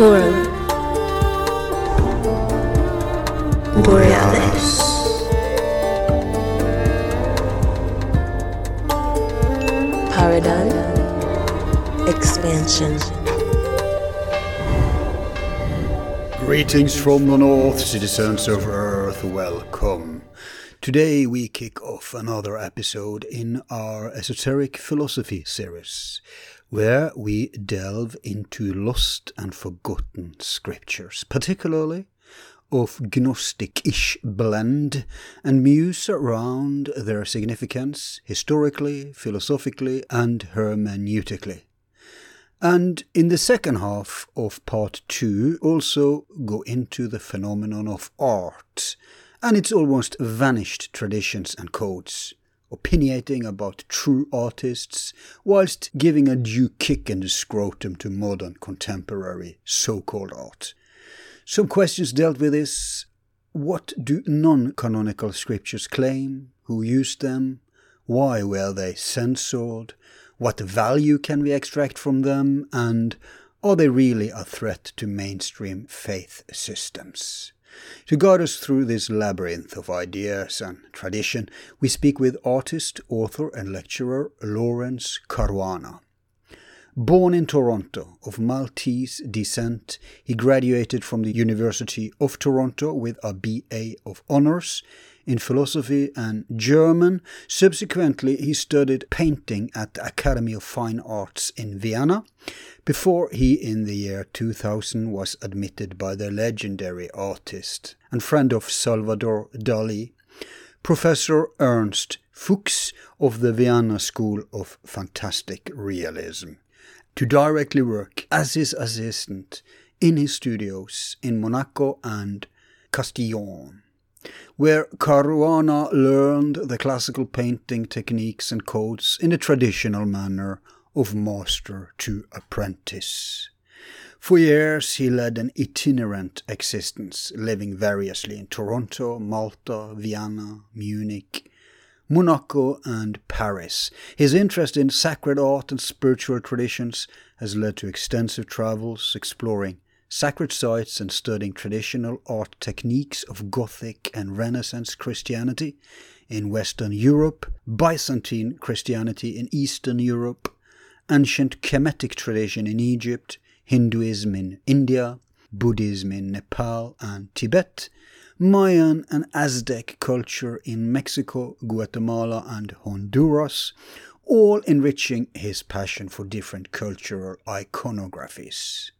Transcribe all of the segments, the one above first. Forum Borealis. Paradigm expansion. Greetings from the north, citizens of Earth, welcome. Today we kick off another episode in our esoteric philosophy series, where we delve into lost and forgotten scriptures, particularly of Gnostic-ish blend, and muse around their significance historically, philosophically, and hermeneutically. And in the second half of part two, also go into the phenomenon of art and its almost vanished traditions and codes, opinionating about true artists, whilst giving a due kick in the scrotum to modern contemporary so-called art. Some questions dealt with is, what do non-canonical scriptures claim? Who used them? Why were they censored? What value can we extract from them? And are they really a threat to mainstream faith systems? To guide us through this labyrinth of ideas and tradition, we speak with artist, author and lecturer Lawrence Caruana. Born in Toronto, of Maltese descent, he graduated from the University of Toronto with a BA of Honours in Philosophy and German. Subsequently, he studied painting at the Academy of Fine Arts in Vienna, before he, in the year 2000, was admitted by the legendary artist and friend of Salvador Dali, Professor Ernst Fuchs of the Vienna School of Fantastic Realism, to directly work as his assistant in his studios in Monaco and Castillon, where Caruana learned the classical painting techniques and codes in the traditional manner of master to apprentice. For years he led an itinerant existence, living variously in Toronto, Malta, Vienna, Munich, Monaco and Paris. His interest in sacred art and spiritual traditions has led to extensive travels exploring sacred sites and studying traditional art techniques of Gothic and Renaissance Christianity in Western Europe, Byzantine Christianity in Eastern Europe, ancient Kemetic tradition in Egypt, Hinduism in India, Buddhism in Nepal and Tibet, Mayan and Aztec culture in Mexico, Guatemala and Honduras, all enriching his passion for different cultural iconographies.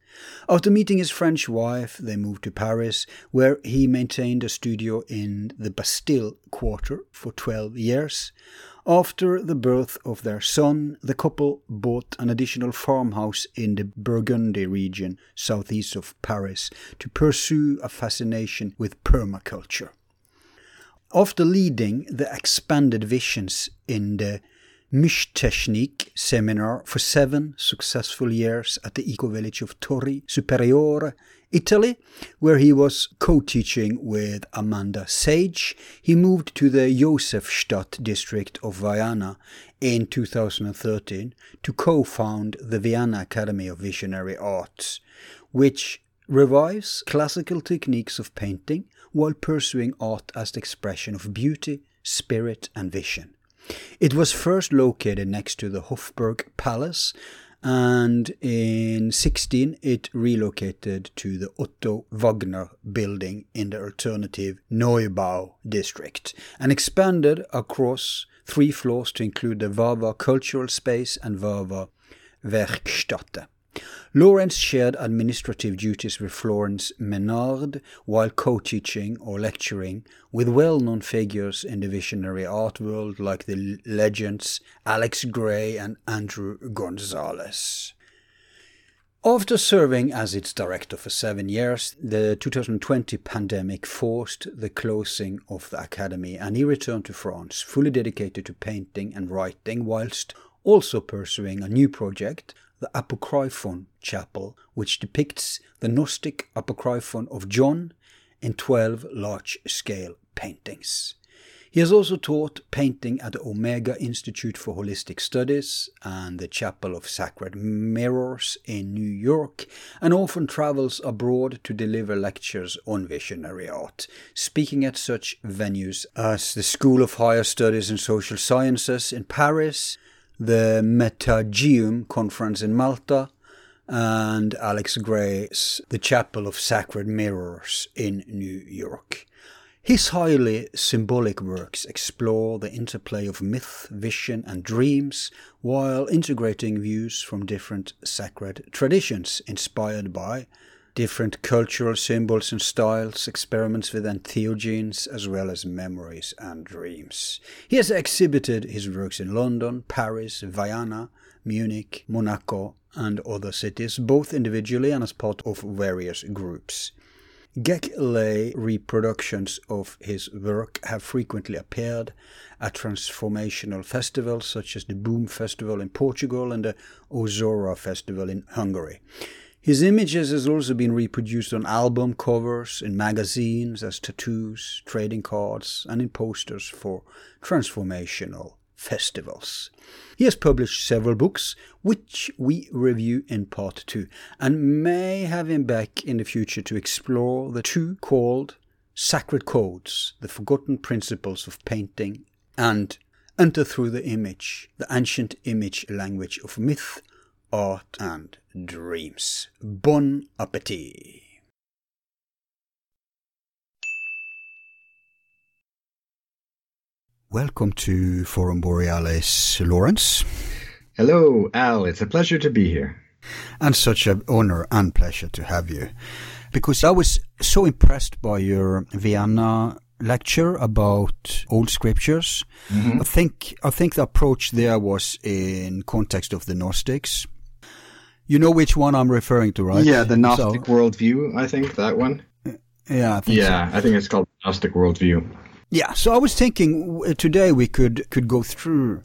After meeting his French wife, they moved to Paris, where he maintained a studio in the Bastille quarter for 12 years. After the birth of their son, the couple bought an additional farmhouse in the Burgundy region, southeast of Paris, to pursue a fascination with permaculture. After leading the expanded visions in the Mischtechnik seminar for 7 successful years at the eco-village of Torri Superiore, Italy, where he was co-teaching with Amanda Sage, he moved to the Josefstadt district of Vienna in 2013 to co-found the Vienna Academy of Visionary Arts, which revives classical techniques of painting while pursuing art as the expression of beauty, spirit and vision. It was first located next to the Hofburg Palace, and in 2016 it relocated to the Otto Wagner building in the alternative Neubau district, and expanded across 3 floors to include the Wawa Cultural Space and Wawa Werkstatt. Lawrence shared administrative duties with Florence Menard while co-teaching or lecturing with well-known figures in the visionary art world like the legends Alex Gray and Andrew Gonzalez. After serving as its director for 7 years, the 2020 pandemic forced the closing of the academy, and he returned to France, fully dedicated to painting and writing, whilst also pursuing a new project, the Apocryphon Chapel, which depicts the Gnostic Apocryphon of John in 12 large-scale paintings. He has also taught painting at the Omega Institute for Holistic Studies and the Chapel of Sacred Mirrors in New York, and often travels abroad to deliver lectures on visionary art, speaking at such venues as the School of Higher Studies and Social Sciences in Paris, the Metageum Conference in Malta, and Alex Gray's The Chapel of Sacred Mirrors in New York. His highly symbolic works explore the interplay of myth, vision and dreams, while integrating views from different sacred traditions inspired by different cultural symbols and styles, experiments with entheogens, as well as memories and dreams. He has exhibited his works in London, Paris, Vienna, Munich, Monaco and other cities, both individually and as part of various groups. Geckley reproductions of his work have frequently appeared at transformational festivals such as the Boom Festival in Portugal and the Ozora Festival in Hungary. His images has also been reproduced on album covers, in magazines as tattoos, trading cards and in posters for transformational festivals. He has published several books, which we review in part 2, and may have him back in the future to explore the two called Sacred Codes, the Forgotten Principles of Painting, and Enter Through the Image, the Ancient Image Language of Myth, Art and Dreams. Bon appétit! Welcome to Forum Borealis, Lawrence. Hello, Al. It's a pleasure to be here. And such an honor and pleasure to have you. Because I was so impressed by your Vienna lecture about old scriptures. Mm-hmm. I think the approach there was in context of the Gnostics. You know which one I'm referring to, right? Yeah, the Gnostic worldview, I think, that one. Yeah, I think so. I think it's called Gnostic worldview. Yeah, so I was thinking today we could go through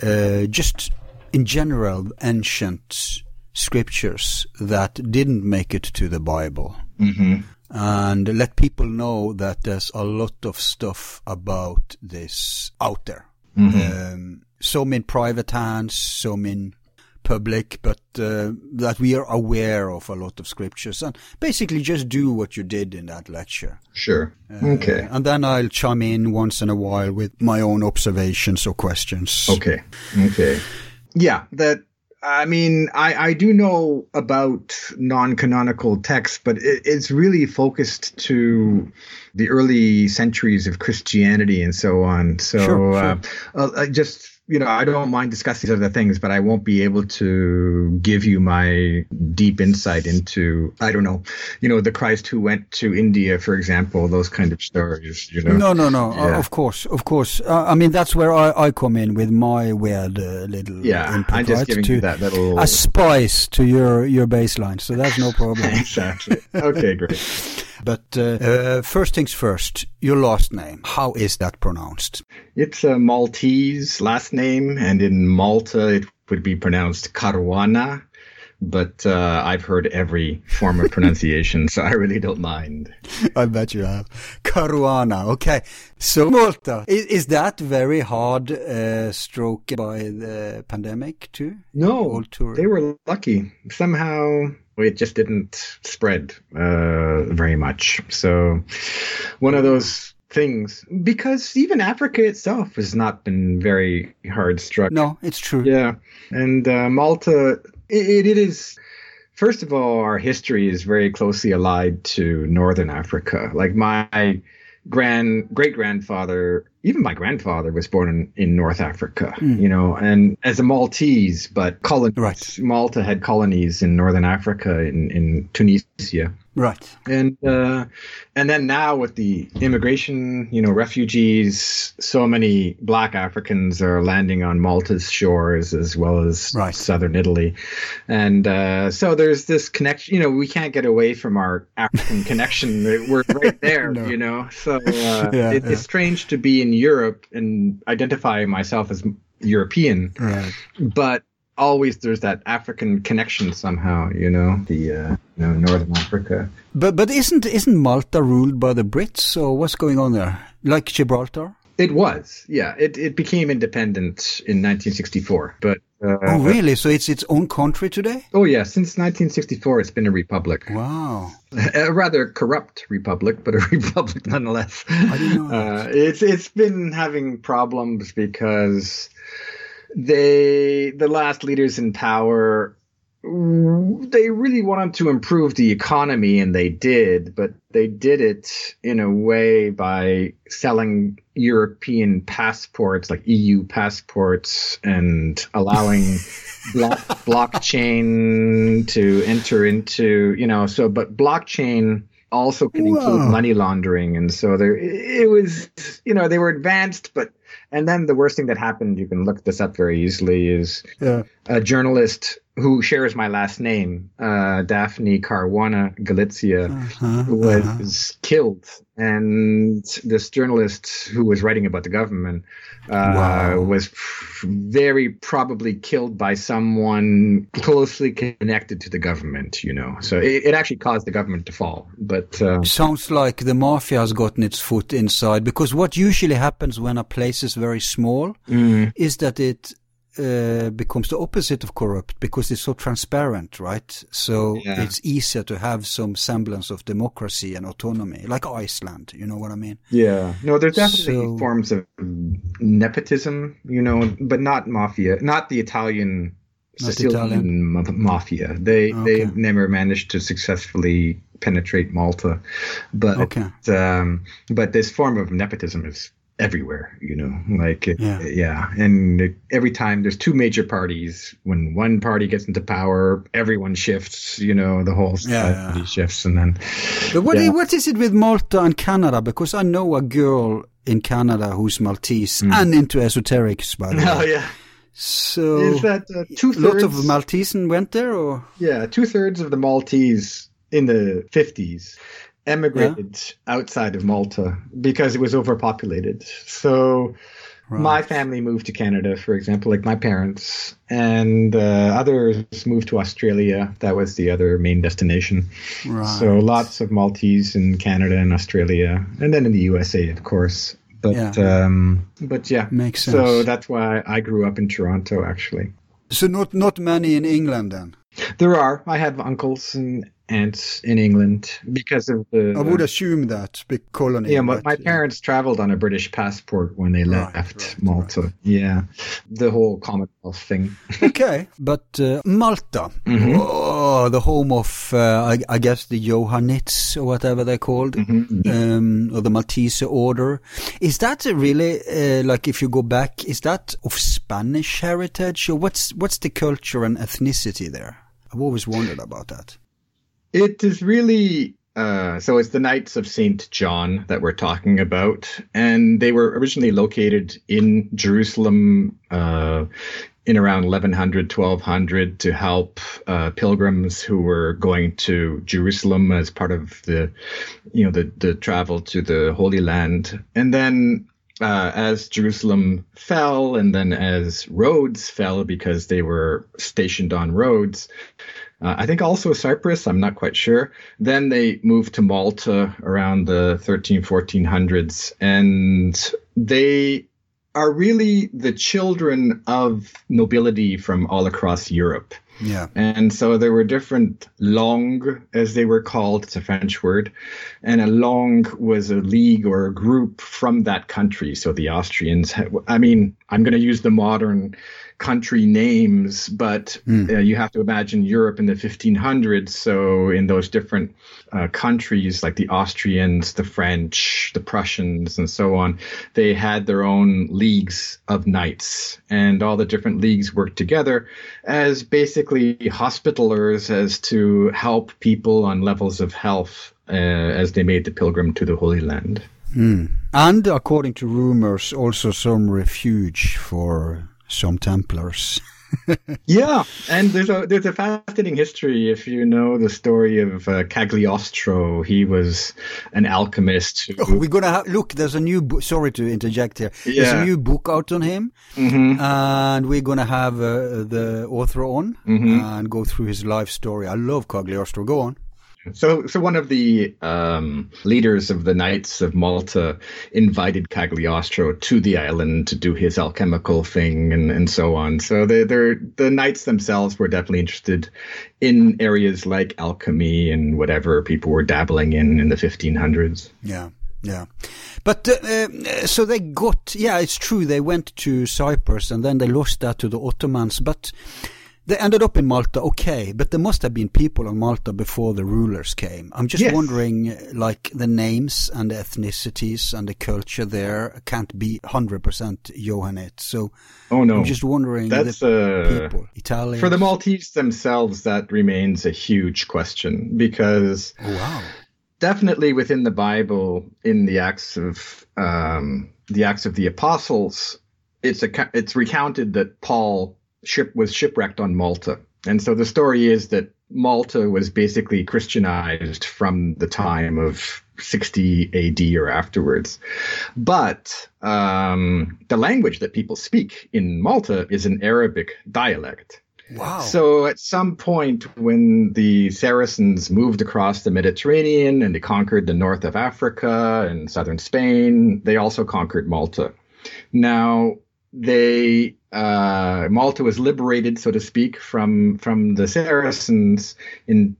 just in general ancient scriptures that didn't make it to the Bible, mm-hmm. and let people know that there's a lot of stuff about this out there. Mm-hmm. Some in private hands, some in public, but that we are aware of a lot of scriptures and basically just do what you did in that lecture. Sure. Okay. And then I'll chime in once in a while with my own observations or questions. Okay. Yeah, I do know about non-canonical texts, but it's really focused to the early centuries of Christianity and so on. So just... I don't mind discussing these other things, but I won't be able to give you my deep insight into, the Christ who went to India, for example, those kind of stories, No. Yeah. Of course. That's where I come in with my weird little input, I'm just giving you that little... a spice to your baseline, so that's no problem. Exactly. Okay, great. But first things first, your last name, how is that pronounced? It's a Maltese last name, and in Malta it would be pronounced Caruana, but I've heard every form of pronunciation, so I really don't mind. I bet you have. Caruana, okay. So Malta, is that very hard stroke by the pandemic too? No, they were lucky. Somehow... it just didn't spread very much. So one of those things, because even Africa itself has not been very hard struck. No, it's true. Yeah. And Malta, it is, first of all, our history is very closely allied to Northern Africa. Like my great-grandfather, even my grandfather was born in North Africa, and as a Maltese, but Malta had colonies in Northern Africa, in Tunisia. Right. And then now with the immigration, refugees, so many black Africans are landing on Malta's shores as well as southern Italy. And so there's this connection, we can't get away from our African connection. We're right there, So it's strange to be in Europe and identify myself as European. Right. But always there's that African connection somehow, Northern Africa. But isn't Malta ruled by the Brits, or what's going on there? Like Gibraltar? It was, yeah. It became independent in 1964, but oh, really? So it's its own country today? Oh, yeah. Since 1964, it's been a republic. Wow. A rather corrupt republic, but a republic nonetheless. I didn't know that. It's been having problems because the last leaders in power, they really wanted to improve the economy, and they did, but they did it in a way by selling European passports, like EU passports, and allowing blockchain to enter into, so, but blockchain also can include money laundering. And so it was, they were advanced, but, and then the worst thing that happened, you can look this up very easily, is a journalist who shares my last name, Daphne Caruana Galizia, was killed. And this journalist who was writing about the government was very probably killed by someone closely connected to the government, So it actually caused the government to fall. But sounds like the mafia has gotten its foot inside, because what usually happens when a place is very small is that it becomes the opposite of corrupt, because it's so transparent, right? So it's easier to have some semblance of democracy and autonomy, like Iceland, you know what I mean? Yeah. No, there's definitely forms of nepotism, but not mafia, not the Italian, not Sicilian mafia. They never managed to successfully penetrate Malta. But, but this form of nepotism is everywhere, and every time there's two major parties, when one party gets into power, everyone shifts, the whole society shifts. And then what is it with Malta and Canada? Because I know a girl in Canada who's Maltese and into esoterics, by the way. Oh yeah. So is that two-thirds of Maltese went there, or? Yeah, two-thirds of the Maltese in the 50s emigrated outside of Malta because it was overpopulated. So my family moved to Canada, for example, like my parents, and others moved to Australia. That was the other main destination. Right. So lots of Maltese in Canada and Australia, and then in the USA, of course. But makes sense. So that's why I grew up in Toronto, actually. So not many in England then? There are. I have uncles and aunts in England because of the... I would assume that, big colony. Yeah, but my parents traveled on a British passport when they left Malta. Right. Yeah, the whole Commonwealth thing. Okay, but Malta, the home of, I guess, the Johannits, or whatever they're called, or the Maltese order. Is that really, if you go back, is that of Spanish heritage? Or what's the culture and ethnicity there? I've always wondered about that. It is really, so it's the Knights of St. John that we're talking about. And they were originally located in Jerusalem in around 1100, 1200 to help pilgrims who were going to Jerusalem as part of the travel to the Holy Land. And then as Jerusalem fell, and then as Rhodes fell because they were stationed on Rhodes, I think also Cyprus, I'm not quite sure. Then they moved to Malta around the 1400s, and they are really the children of nobility from all across Europe. Yeah. And so there were different long, as they were called, it's a French word, and a long was a league or a group from that country. So the Austrians, I'm going to use the modern country names, but you have to imagine Europe in the 1500s. So in those different countries, like the Austrians, the French, the Prussians, and so on, they had their own leagues of knights, and all the different leagues worked together as basically hospitallers, as to help people on levels of health as they made the pilgrim to the Holy Land. And according to rumors, also some refuge for some Templars. Yeah, and there's a fascinating history. If you know the story of Cagliostro, he was an alchemist. We're gonna look. There's a new book. Sorry to interject here. Yeah. There's a new book out on him, and we're gonna have the author on and go through his life story. I love Cagliostro. Go on. So one of the leaders of the Knights of Malta invited Cagliostro to the island to do his alchemical thing and so on. So the Knights themselves were definitely interested in areas like alchemy and whatever people were dabbling in the 1500s. Yeah. Yeah. But so they got, yeah, it's true. They went to Cyprus and then they lost that to the Ottomans. But they ended up in Malta. Okay. But there must have been people on Malta before the rulers came. I'm just wondering, like, the names and the ethnicities and the culture there can't be 100% Johannite. So I'm just wondering, that's people, Italians. For the Maltese themselves, that remains a huge question because... Wow. Definitely within the Bible, in the Acts of the Apostles, it's recounted that Paul was shipwrecked on Malta, and so the story is that Malta was basically Christianized from the time of 60 AD or afterwards. But the language that people speak in Malta is an Arabic dialect. Wow. So at some point when the Saracens moved across the Mediterranean and they conquered the north of Africa and southern Spain, they also conquered Malta. Now, Malta was liberated, so to speak, from the Saracens in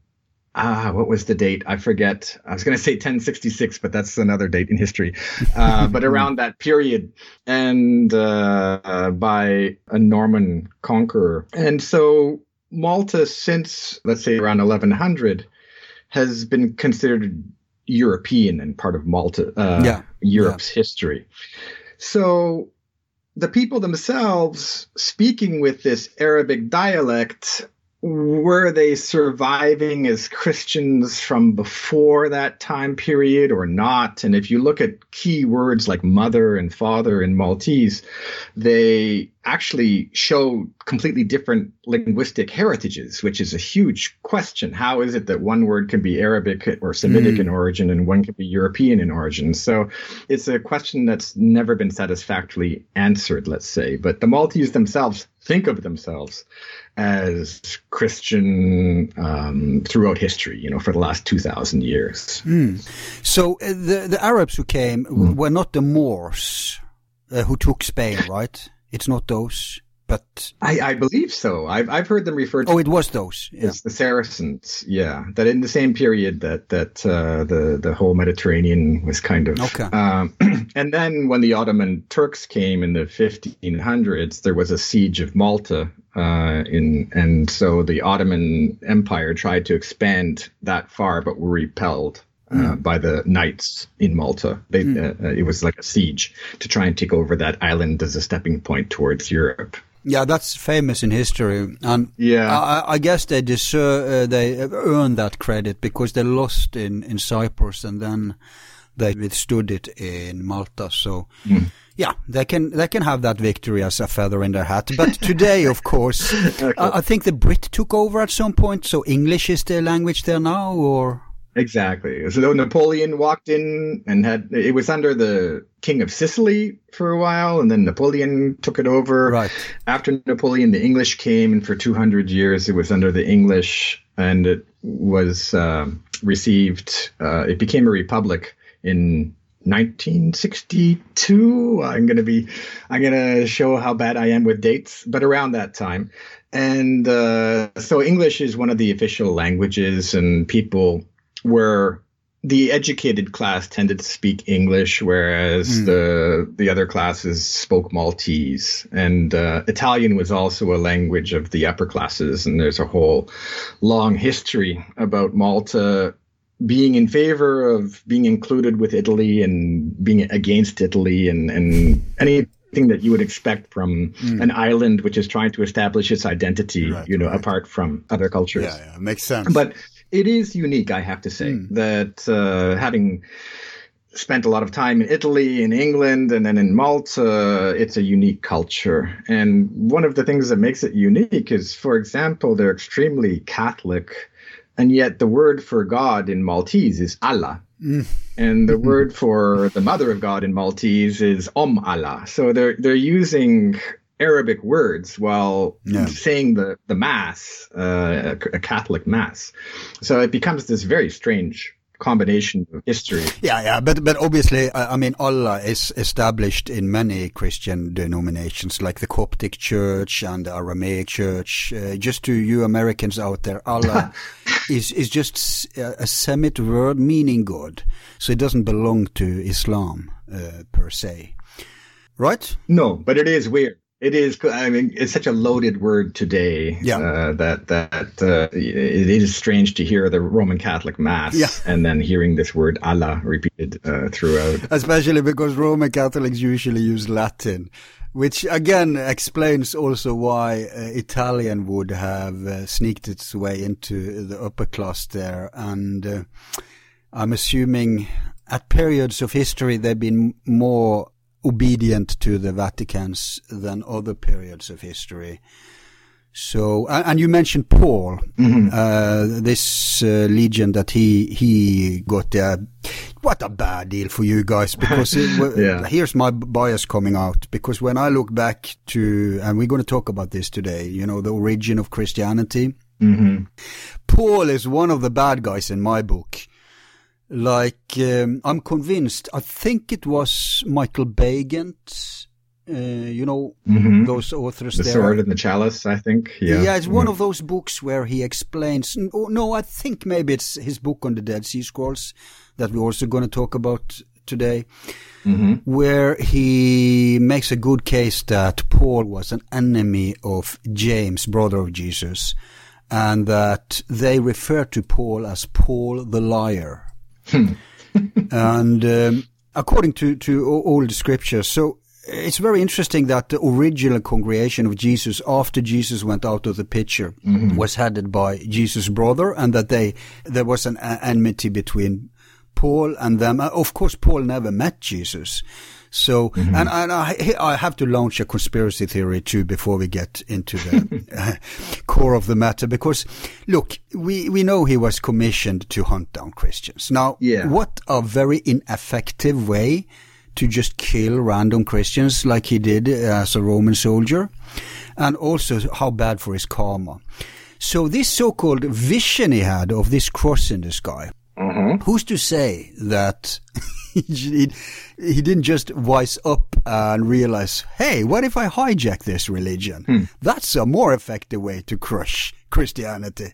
what was the date? I forget. I was going to say 1066, but that's another date in history. But around that period and by a Norman conqueror. And so Malta since, let's say, around 1100 has been considered European and part of Malta, Europe's history. So the people themselves speaking with this Arabic dialect, were they surviving as Christians from before that time period or not? And if you look at key words like mother and father in Maltese, they actually show completely different linguistic heritages, which is a huge question. How is it that one word can be Arabic or Semitic in origin and one can be European in origin? So it's a question that's never been satisfactorily answered, let's say. But the Maltese themselves think of themselves as Christian throughout history, you know, for the last 2,000 years. So the Arabs who came were not the Moors who took Spain, right? It's not those, but... I believe so. I've heard them referred to... Oh, it was those. Yeah. As the Saracens, yeah. That in the same period that the whole Mediterranean was kind of... Okay. And then when the Ottoman Turks came in the 1500s, there was a siege of Malta. And so the Ottoman Empire tried to expand that far, but were repelled by the knights in Malta. It was like a siege to try and take over that island as a stepping point towards Europe. Yeah, that's famous in history, and I guess they they earned that credit because they lost in Cyprus and then they withstood it in Malta. So. Yeah, they can have that victory as a feather in their hat. But today, of course, okay. I think the Brit took over at some point. So English is the language there now, or? Exactly. So Napoleon walked in and it was under the King of Sicily for a while, and then Napoleon took it over. Right. After Napoleon, the English came, and for 200 years it was under the English, and it was received. It became a republic in 1962. I'm gonna show how bad I am with dates, but around that time. And so English is one of the official languages, and people were the educated class tended to speak English, whereas the other classes spoke Maltese. And Italian was also a language of the upper classes, and there's a whole long history about Malta being in favor of being included with Italy and being against Italy and anything that you would expect from an island which is trying to establish its identity, apart from other cultures. Yeah, makes sense. But it is unique, I have to say, that having spent a lot of time in Italy, in England, and then in Malta, it's a unique culture. And one of the things that makes it unique is, for example, they're extremely Catholic. And yet the word for God in Maltese is Allah. And the word for the mother of God in Maltese is Om Allah. So they're using Arabic words while saying the mass, a Catholic mass. So it becomes this very strange combination of history. But obviously, I mean, Allah is established in many Christian denominations, like the Coptic Church and the Aramaic Church. Just to you Americans out there, Allah is just a Semite word meaning God, so it doesn't belong to Islam per se, right? No, but it is weird. It is. I mean, it's such a loaded word today that it is strange to hear the Roman Catholic Mass and then hearing this word Allah repeated throughout. Especially because Roman Catholics usually use Latin, which again explains also why Italian would have sneaked its way into the upper class there. And I'm assuming at periods of history they've been more obedient to the Vatican's than other periods of history. So, and you mentioned Paul, this legion that he got there. What a bad deal for you guys, because here's my bias coming out. Because when I look back to, and we're going to talk about this today, you know, the origin of Christianity, Paul is one of the bad guys in my book. Like, I'm convinced, I think it was Michael Bagent, you know, those authors. The Sword and the Chalice, I think. Yeah, it's one of those books where he explains, no, I think maybe it's his book on the Dead Sea Scrolls that we're also going to talk about today, where he makes a good case that Paul was an enemy of James, brother of Jesus, and that they refer to Paul as Paul the Liar. And according to old scripture, so it's very interesting that the original congregation of Jesus, after Jesus went out of the picture, was headed by Jesus' brother, and that there was an enmity between Paul and them. Of course, Paul never met Jesus. So, and I have to launch a conspiracy theory too before we get into the core of the matter, because look, we know he was commissioned to hunt down Christians. Now, what a very ineffective way to just kill random Christians like he did as a Roman soldier, and also how bad for his karma. So this so-called vision he had of this cross in the sky, who's to say that he didn't just wise up and realize, hey, what if I hijack this religion? That's a more effective way to crush Christianity.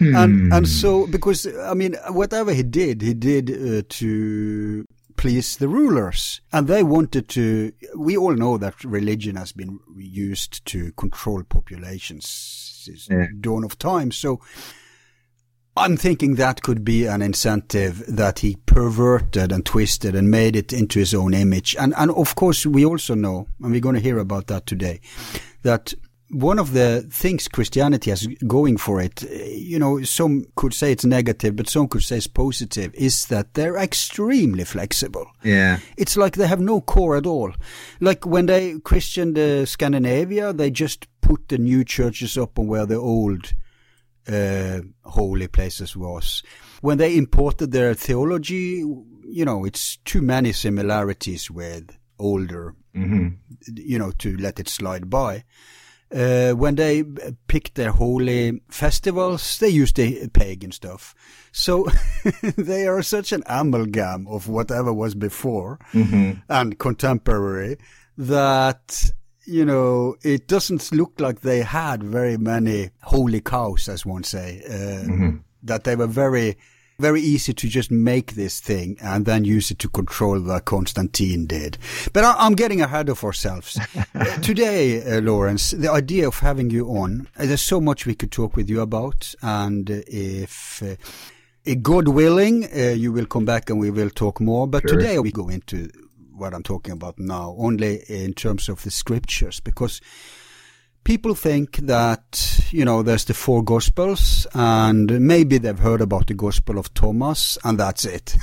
And so, because, I mean, whatever he did to please the rulers. And they wanted to, we all know that religion has been used to control populations since the dawn of time. So, I'm thinking that could be an incentive that he perverted and twisted and made it into his own image. And of course, we also know, and we're going to hear about that today, that one of the things Christianity has going for it, you know, some could say it's negative, but some could say it's positive, is that they're extremely flexible. Yeah. It's like they have no core at all. Like when they Christianed Scandinavia, they just put the new churches up on where the old holy places was. When they imported their theology, you know, it's too many similarities with older, you know, to let it slide by. When they picked their holy festivals, they used the pagan stuff. So they are such an amalgam of whatever was before and contemporary that, you know, it doesn't look like they had very many holy cows, as one say, that they were very, very easy to just make this thing and then use it to control what Constantine did. But I'm getting ahead of ourselves. Today, Lawrence, the idea of having you on, there's so much we could talk with you about. And if God willing, you will come back and we will talk more. But today we go into what I'm talking about now, only in terms of the scriptures, because people think that, you know, there's the four gospels and maybe they've heard about the Gospel of Thomas and that's it.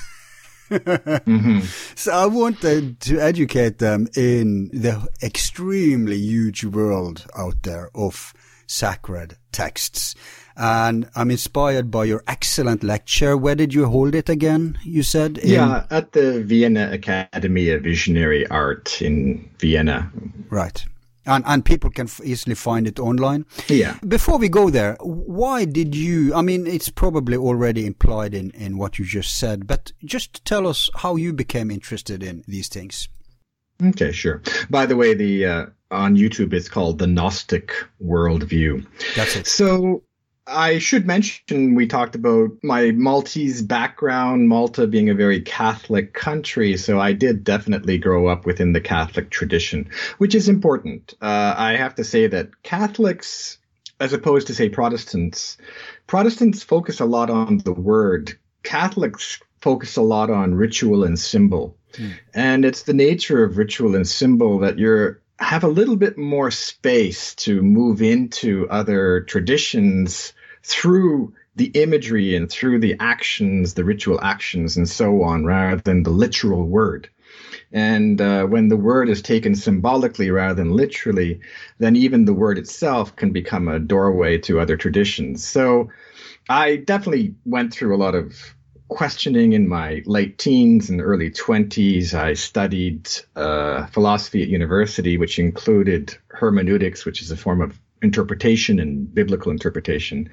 So I wanted to educate them in the extremely huge world out there of sacred texts. And I'm inspired by your excellent lecture. Where did you hold it again, you said? At the Vienna Academy of Visionary Arts in Vienna. Right. And people can easily find it online. Yeah. Before we go there, why did you, I mean, it's probably already implied in what you just said, but just tell us how you became interested in these things. Okay, sure. By the way, the on YouTube it's called the Gnostic Worldview. That's it. So I should mention we talked about my Maltese background, Malta being a very Catholic country, so I did definitely grow up within the Catholic tradition, which is important. I have to say that Catholics, as opposed to, say, Protestants focus a lot on the word. Catholics focus a lot on ritual and symbol. Mm. And it's the nature of ritual and symbol that you're have a little bit more space to move into other traditions through the imagery and through the actions, the ritual actions and so on, rather than the literal word. And when the word is taken symbolically rather than literally, then even the word itself can become a doorway to other traditions. So I definitely went through a lot of questioning in my late teens and early 20s. I studied philosophy at university, which included hermeneutics, which is a form of interpretation and biblical interpretation.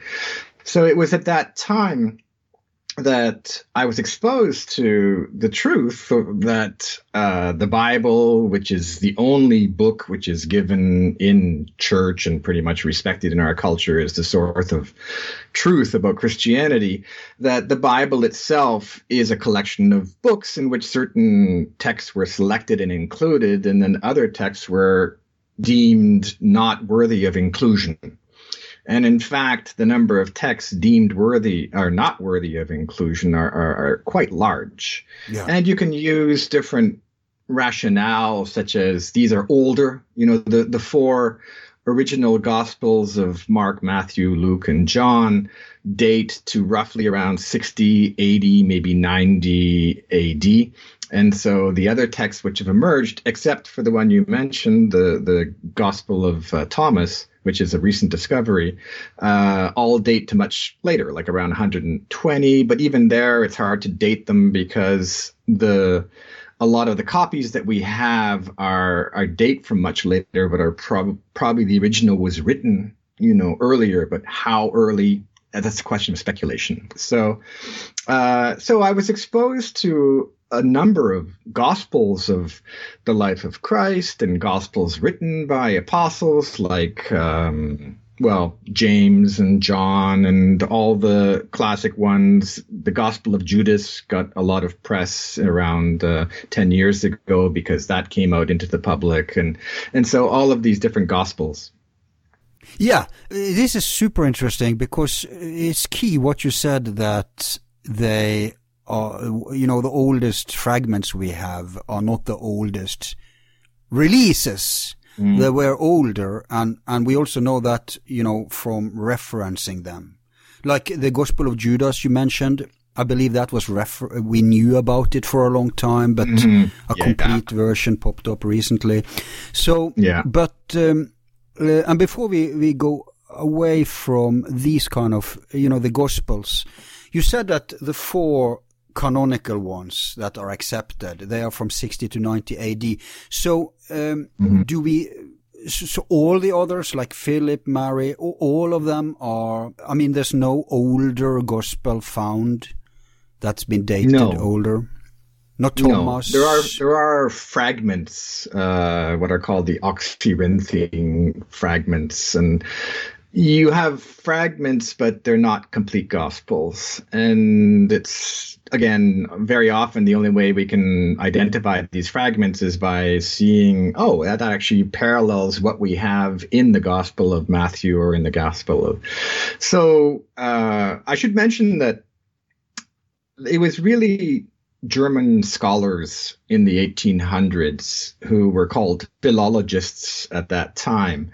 So it was at that time that I was exposed to the truth that the Bible, which is the only book which is given in church and pretty much respected in our culture, is the source of truth about Christianity, that the Bible itself is a collection of books in which certain texts were selected and included, and then other texts were deemed not worthy of inclusion. And in fact, the number of texts deemed worthy or not worthy of inclusion are quite large. Yeah. And you can use different rationales, such as these are older, you know, the four original Gospels of Mark, Matthew, Luke, and John date to roughly around 60, 80, maybe 90 AD. And so the other texts which have emerged, except for the one you mentioned, the Gospel of Thomas, which is a recent discovery, all date to much later, like around 120. But even there, it's hard to date them because a lot of the copies that we have are date from much later, but are probably the original was written, you know, earlier. But how early? That's a question of speculation. So I was exposed to a number of gospels of the life of Christ and gospels written by apostles like, James and John and all the classic ones. The Gospel of Judas got a lot of press around 10 years ago because that came out into the public. And so all of these different gospels. Yeah, this is super interesting because it's key what you said that they the oldest fragments we have are not the oldest releases. Mm. They were older, and we also know that, you know, from referencing them. Like the Gospel of Judas you mentioned, I believe that was we knew about it for a long time, but a complete version popped up recently. So, yeah. But, and before we go away from these kind of, you know, the Gospels, you said that the four canonical ones that are accepted, they are from 60 to 90 AD. So so all the others like Philip, Mary, all of them are, I mean, there's no older gospel found that's been dated older. Not Thomas. No, there are fragments, what are called the Oxyrhinthian fragments, and you have fragments, but they're not complete gospels. And it's, again, very often the only way we can identify these fragments is by seeing, that actually parallels what we have in the Gospel of Matthew or in the Gospel of. So I should mention that it was really German scholars in the 1800s who were called philologists at that time,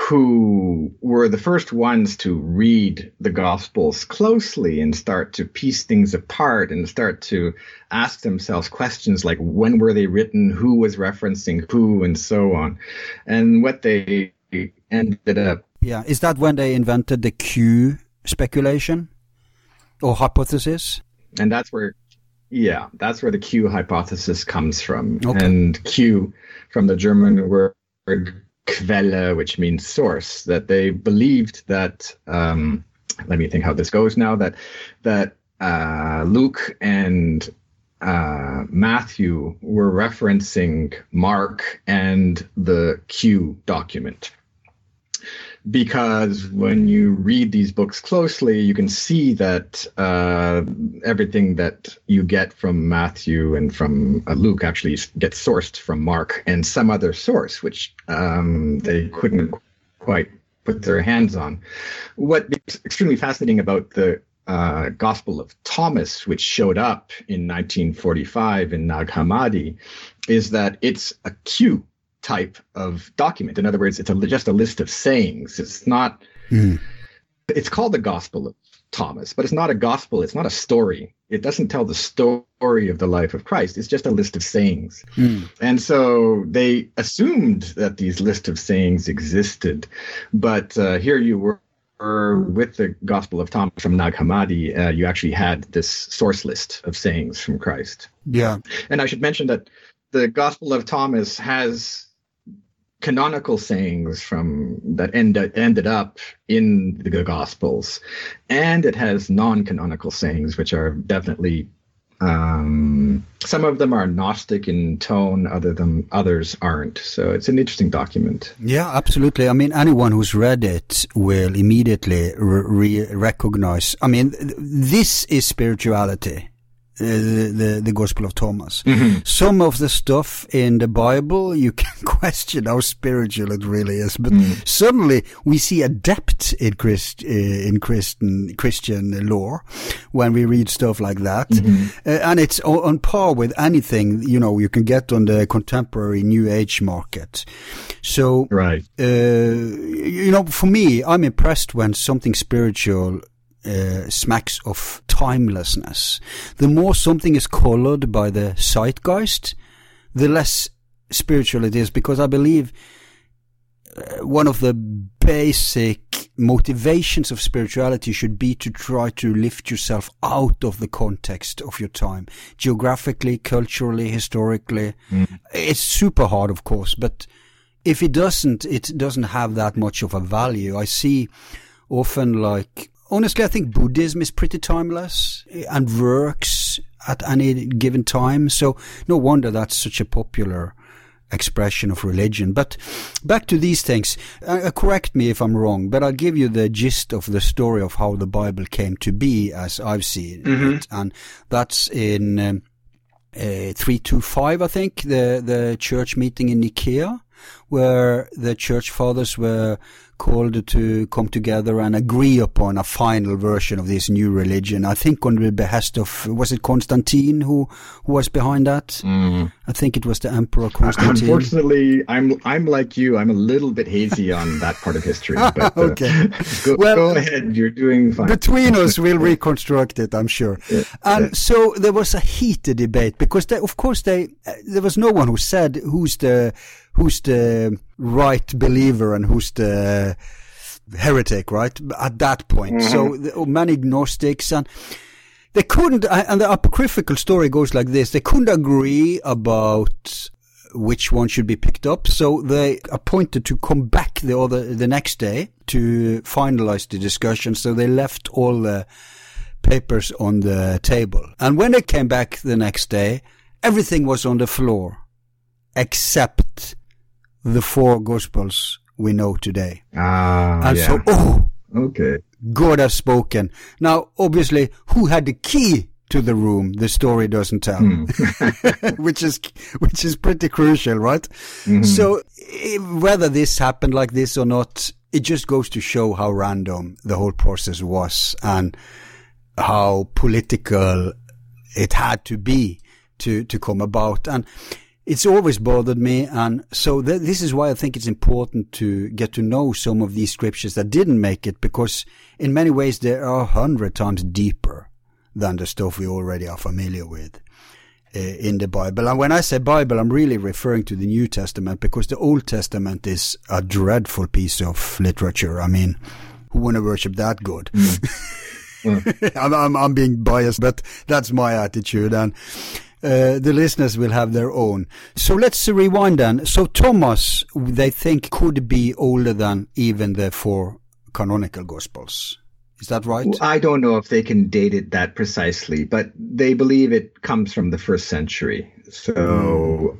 who were the first ones to read the Gospels closely and start to piece things apart and start to ask themselves questions like when were they written, who was referencing who, and so on. And what they ended up... Yeah, is that when they invented the Q speculation or hypothesis? And that's where... Yeah, that's where the Q hypothesis comes from. Okay. And Q from the German word... quelle, which means source, that they believed that, let me think how this goes now, that Luke and Matthew were referencing Mark and the Q document. Because when you read these books closely, you can see that everything that you get from Matthew and from Luke actually gets sourced from Mark and some other source, which they couldn't quite put their hands on. What's extremely fascinating about the Gospel of Thomas, which showed up in 1945 in Nag Hammadi, is that it's a Q type of document. In other words, it's just a list of sayings. It's not, It's called the Gospel of Thomas, but it's not a gospel. It's not a story. It doesn't tell the story of the life of Christ. It's just a list of sayings. And so they assumed that these list of sayings existed, but here you were with the Gospel of Thomas from Nag Hammadi, you actually had this source list of sayings from Christ. Yeah. And I should mention that the Gospel of Thomas has canonical sayings from that ended up in the Gospels, and it has non-canonical sayings, which are definitely some of them are Gnostic in tone, others aren't. So it's an interesting document. Yeah, absolutely. I mean, anyone who's read it will immediately recognize. I mean, this is spirituality. The Gospel of Thomas. Mm-hmm. Some of the stuff in the Bible, you can question how spiritual it really is, but suddenly we see a depth in Christian lore when we read stuff like that. And it's on par with anything, you know, you can get on the contemporary New Age market. So, right. You know, for me, I'm impressed when something spiritual smacks of timelessness. The more something is colored by the zeitgeist, the less spiritual it is, because I believe one of the basic motivations of spirituality should be to try to lift yourself out of the context of your time, geographically, culturally, historically. It's super hard, of course, but if it doesn't have that much of a value. I see often, like, honestly, I think Buddhism is pretty timeless and works at any given time. So no wonder that's such a popular expression of religion. But back to these things. Correct me if I'm wrong, but I'll give you the gist of the story of how the Bible came to be as I've seen it. And that's in 325, I think, the church meeting in Nicaea, where the church fathers were called to come together and agree upon a final version of this new religion. I think on the behest of, was it Constantine who was behind that? I think it was the Emperor Constantine. Unfortunately, I'm like you. I'm a little bit hazy on that part of history. But, okay. Go ahead. You're doing fine. Between us, we'll reconstruct it, I'm sure. Yeah. And so there was a heated debate because, there was no one who said who's the right believer and who's the heretic, right? At that point. So many Gnostics, and they couldn't, and the apocryphal story goes like this. They couldn't agree about which one should be picked up. So they appointed to come back the next day to finalize the discussion. So they left all the papers on the table. And when they came back the next day, everything was on the floor except the four Gospels we know today. Okay. God has spoken. Now, obviously, who had the key to the room? The story doesn't tell, which is pretty crucial, right? So, whether this happened like this or not, it just goes to show how random the whole process was and how political it had to be to come about. And it's always bothered me, and so this is why I think it's important to get to know some of these scriptures that didn't make it, because in many ways they are 100 times deeper than the stuff we already are familiar with in the Bible. And when I say Bible, I'm really referring to the New Testament, because the Old Testament is a dreadful piece of literature. I mean, who want to worship that God? I'm being biased, but that's my attitude. And the listeners will have their own. So let's rewind then. So Thomas, they think, could be older than even the four canonical Gospels. Is that right? I don't know if they can date it that precisely, but they believe it comes from the first century. So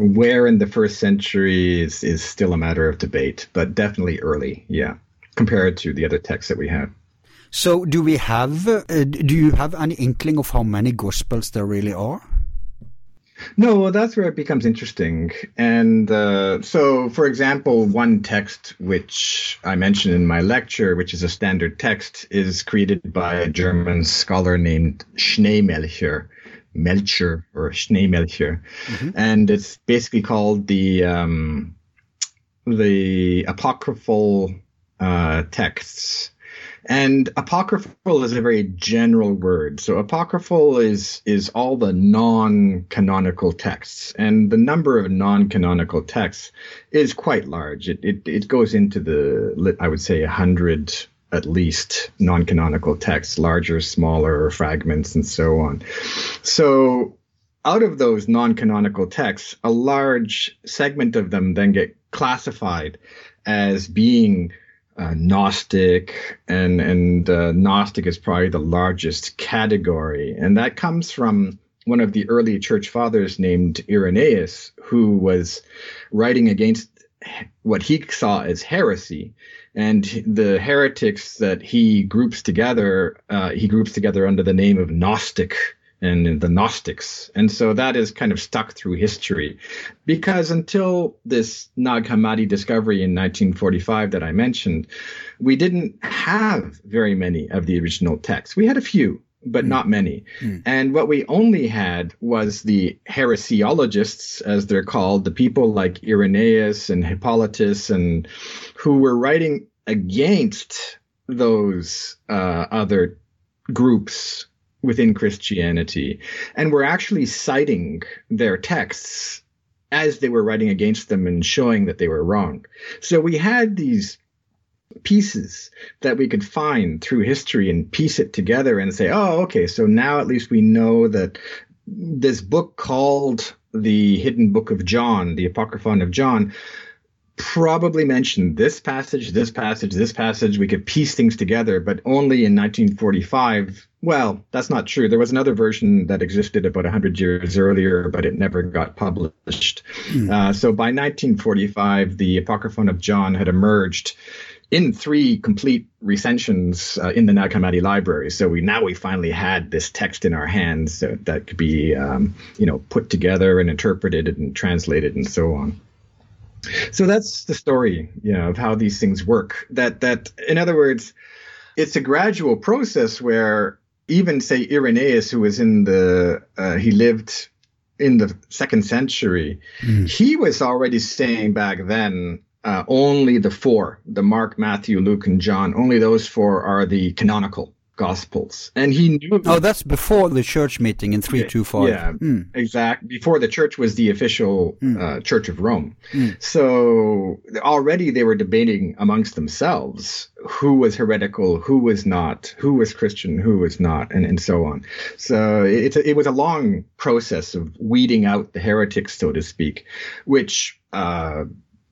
where in the first century is still a matter of debate, but definitely early, yeah, compared to the other texts that we have. So do we have, do you have any inkling of how many Gospels there really are? No, well, that's where it becomes interesting. And so, for example, one text which I mentioned in my lecture, which is a standard text, is created by a German scholar named Schneemelcher, Schneemelcher. Mm-hmm. And it's basically called the apocryphal texts. And apocryphal is a very general word. So apocryphal is all the non-canonical texts. And the number of non-canonical texts is quite large. It goes into the, I would say, 100 at least non-canonical texts, larger, smaller fragments, and so on. So out of those non-canonical texts, a large segment of them then get classified as being Gnostic, and Gnostic is probably the largest category. And that comes from one of the early church fathers named Irenaeus, who was writing against what he saw as heresy. And the heretics that he groups together under the name of Gnostic and the Gnostics. And so that is kind of stuck through history, because until this Nag Hammadi discovery in 1945 that I mentioned, we didn't have very many of the original texts. We had a few, but not many. And what we only had was the heresiologists, as they're called, the people like Irenaeus and Hippolytus, and who were writing against those other groups within Christianity, and were actually citing their texts as they were writing against them and showing that they were wrong. So we had these pieces that we could find through history and piece it together and say, oh, okay, so now at least we know that this book called the Hidden Book of John, the Apocryphon of John, probably mentioned this passage, this passage, this passage. We could piece things together, but only in 1945. Well, that's not true. There was another version that existed about 100 years earlier, but it never got published. So by 1945, the Apocryphon of John had emerged in 3 complete recensions in the Nag Hammadi library. So we finally had this text in our hands that could be put together and interpreted and translated and so on. So that's the story, of how these things work. That, in other words, it's a gradual process where even, say, Irenaeus, who was he lived in the 2nd century, he was already saying back then, only the 4, the Mark, Matthew, Luke, and John, only those 4 are the canonical Gospels. And he knew. Oh, that's before the church meeting in 325. Yeah, exactly. Before the church was the official Church of Rome. So already they were debating amongst themselves who was heretical, who was not, who was Christian, who was not, and so on. So it was a long process of weeding out the heretics, so to speak, which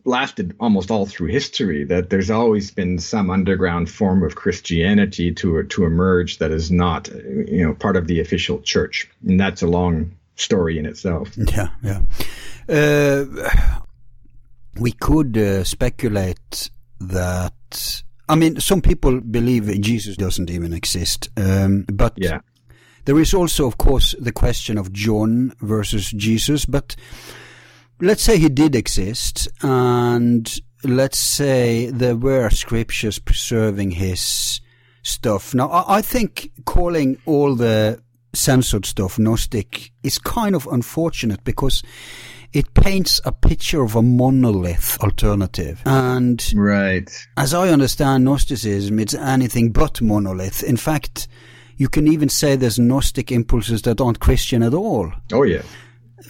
lasted almost all through history, that there's always been some underground form of Christianity to emerge that is not, part of the official church. And that's a long story in itself. Yeah, yeah. We could speculate that, some people believe Jesus doesn't even exist, but yeah. There is also, of course, the question of John versus Jesus, but let's say he did exist, and let's say there were scriptures preserving his stuff. Now, I think calling all the censored stuff Gnostic is kind of unfortunate, because it paints a picture of a monolith alternative. And right. As I understand Gnosticism, it's anything but monolith. In fact, you can even say there's Gnostic impulses that aren't Christian at all. Oh, yeah.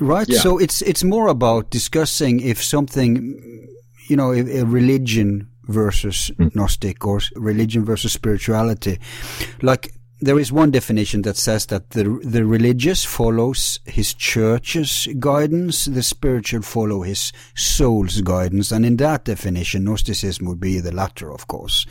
Right, yeah. So it's more about discussing if something, if religion versus Gnostic or religion versus spirituality. Like there is one definition that says that the religious follows his church's guidance, the spiritual follow his soul's guidance, and in that definition, Gnosticism would be the latter, of course.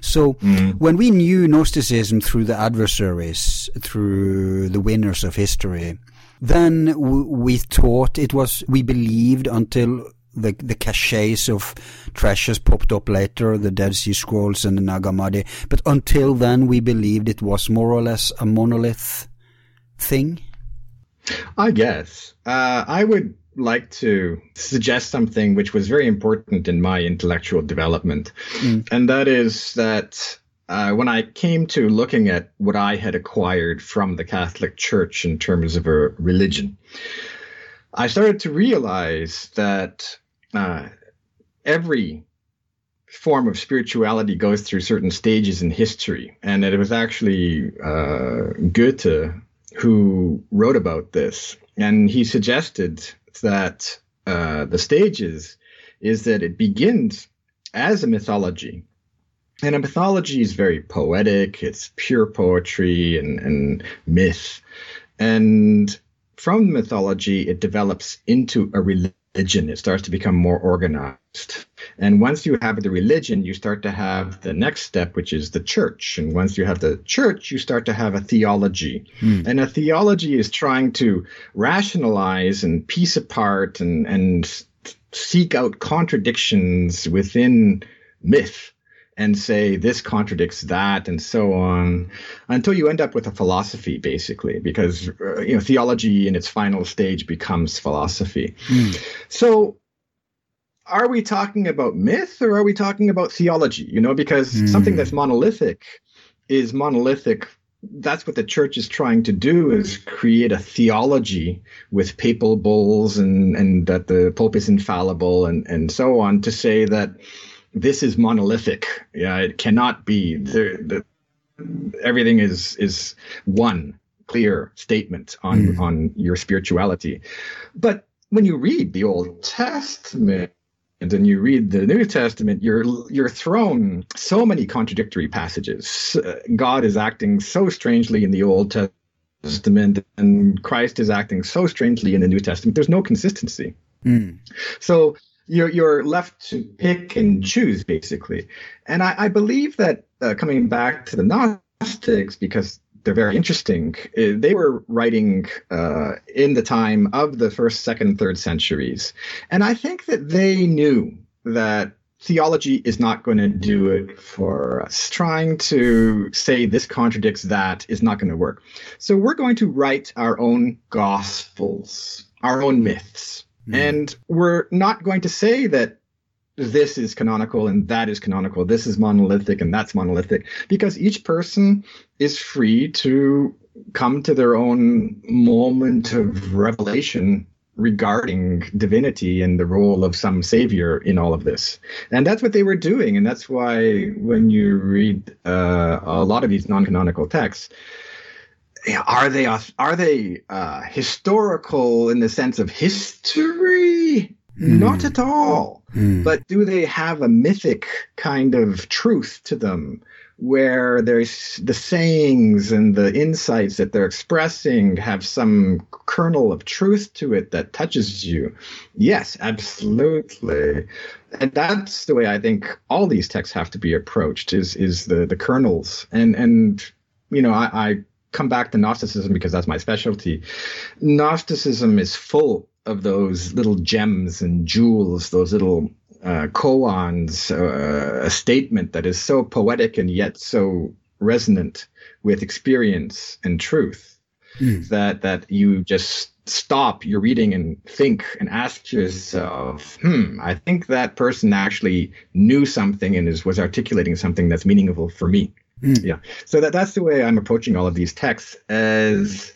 So when we knew Gnosticism through the adversaries, through the winners of history, then we thought it was, we believed until the caches of treasures popped up later, the Dead Sea Scrolls and the Nag Hammadi. But until then, we believed it was more or less a monolith thing. I guess. I would like to suggest something which was very important in my intellectual development. And that is that when I came to looking at what I had acquired from the Catholic Church in terms of a religion, I started to realize that every form of spirituality goes through certain stages in history, and that it was actually Goethe who wrote about this. And he suggested that the stages is that it begins as a mythology. And a mythology is very poetic. It's pure poetry and myth. And from mythology, it develops into a religion. It starts to become more organized. And once you have the religion, you start to have the next step, which is the church. And once you have the church, you start to have a theology. And a theology is trying to rationalize and piece apart and seek out contradictions within myth and say this contradicts that and so on, until you end up with a philosophy, basically, because theology in its final stage becomes philosophy. So are we talking about myth or are we talking about theology? Because something that's monolithic is monolithic. That's what the church is trying to do, is create a theology with papal bulls and that the Pope is infallible and so on, to say that this is monolithic. Yeah, it cannot be. Everything is one clear statement on your spirituality. But when you read the Old Testament and then you read the New Testament, you're thrown so many contradictory passages. God is acting so strangely in the Old Testament, and Christ is acting so strangely in the New Testament. There's no consistency. So you're left to pick and choose, basically. And I believe that coming back to the Gnostics, because they're very interesting, they were writing in the time of the first, second, third centuries. And I think that they knew that theology is not going to do it for us. Trying to say this contradicts that is not going to work. So we're going to write our own gospels, our own myths. And we're not going to say that this is canonical and that is canonical, this is monolithic and that's monolithic, because each person is free to come to their own moment of revelation regarding divinity and the role of some savior in all of this. And that's what they were doing. And that's why when you read a lot of these non-canonical texts, Are they historical in the sense of history? Not at all. But do they have a mythic kind of truth to them, where there's the sayings and the insights that they're expressing have some kernel of truth to it that touches you? Yes, absolutely. And that's the way I think all these texts have to be approached, is the kernels. And I come back to Gnosticism because that's my specialty. Gnosticism is full of those little gems and jewels, those little koans, a statement that is so poetic and yet so resonant with experience and truth that you just stop your reading and think and ask yourself, I think that person actually knew something and was articulating something that's meaningful for me. Yeah. So that's the way I'm approaching all of these texts, as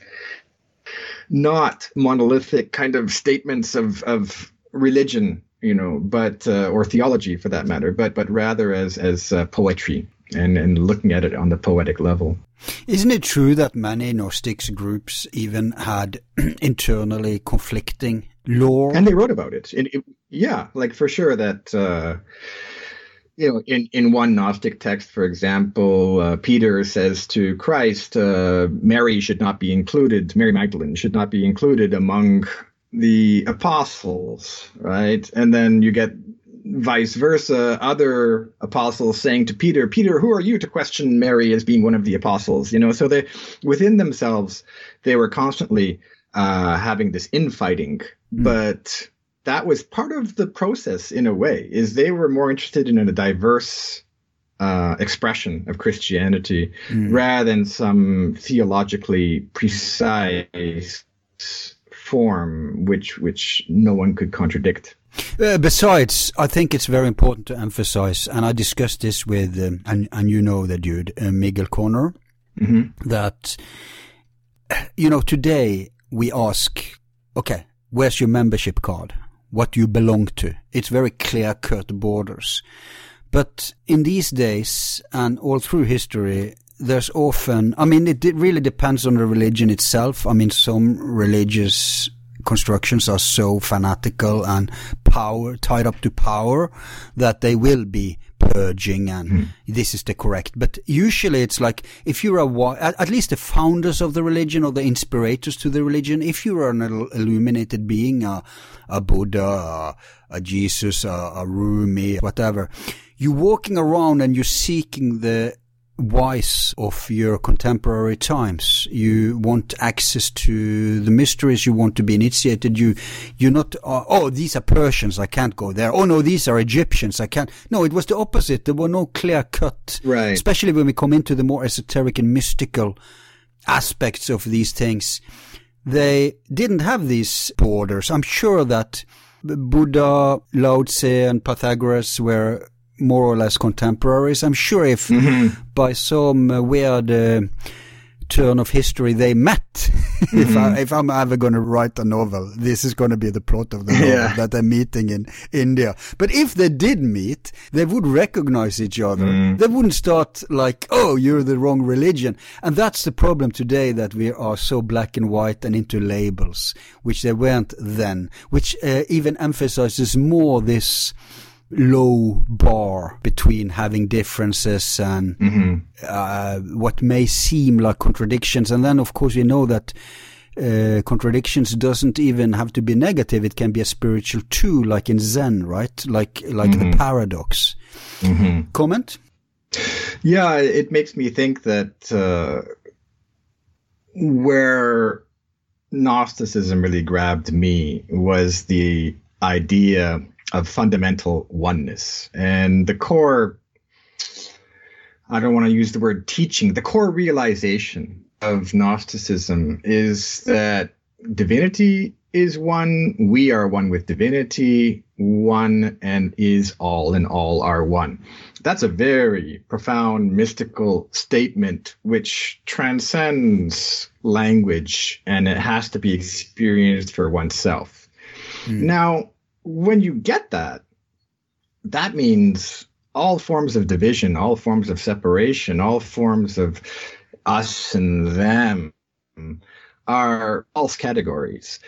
not monolithic kind of statements of religion, but or theology for that matter, but rather as poetry and looking at it on the poetic level. Isn't it true that many Gnostics groups even had internally conflicting lore? And they wrote about it. Like for sure that you know, in one Gnostic text, for example, Peter says to Christ, Mary should not be included, Mary Magdalene should not be included among the apostles, right? And then you get vice versa, other apostles saying to Peter, Peter, who are you to question Mary as being one of the apostles? You know, so they, within themselves, they were constantly having this infighting, but that was part of the process in a way, is they were more interested in a diverse expression of Christianity rather than some theologically precise form which no one could contradict. Besides, I think it's very important to emphasize, and I discussed this with, and you know the dude, Miguel Corner, that, you know, today we ask, okay, where's your membership card? What do you belong to? It's very clear-cut borders. But in these days, and all through history, there's often, I mean, it really depends on the religion itself. I mean, some religious constructions are so fanatical and power tied up to power that they will be purging and this is the correct. But usually it's like, if you're at least the founders of the religion or the inspirators to the religion, if you're an illuminated being, a Buddha, a Jesus, a Rumi, whatever, you're walking around and you're seeking the wise of your contemporary times. You want access to the mysteries, you want to be initiated, you're not oh, these are Persians, I can't go there, oh no, these are Egyptians, I can't. No, it was the opposite. There were no clear cut, right, especially when we come into the more esoteric and mystical aspects of these things. They didn't have these borders. I'm sure that Buddha, Lao Tse and Pythagoras were more or less contemporaries. I'm sure if by some weird turn of history they met. If I'm ever going to write a novel, this is going to be the plot of the novel, that they're meeting in India. But if they did meet, they would recognize each other. They wouldn't start like, oh, you're the wrong religion. And that's the problem today, that we are so black and white and into labels, which they weren't then, which even emphasizes more this low bar between having differences and what may seem like contradictions. And then, of course, we know that contradictions doesn't even have to be negative. It can be a spiritual tool, like in Zen, right? Like the paradox. Comment? Yeah, it makes me think that where Gnosticism really grabbed me was the idea of fundamental oneness. And the core, I don't want to use the word teaching, the core realization of Gnosticism is that divinity is one, we are one with divinity, one and is all, and all are one. That's a very profound mystical statement which transcends language, and it has to be experienced for oneself. Now, when you get that, that means all forms of division, all forms of separation, all forms of us and them are false categories.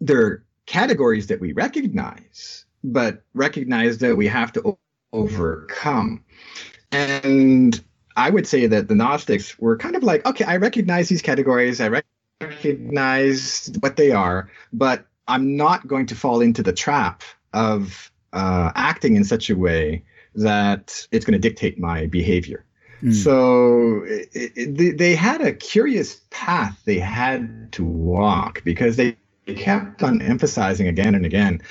They're categories that we recognize, but recognize that we have to overcome. And I would say that the Gnostics were kind of like, okay, I recognize these categories, I recognize what they are, but I'm not going to fall into the trap of acting in such a way that it's going to dictate my behavior. So they had a curious path they had to walk, because they kept on emphasizing again and again,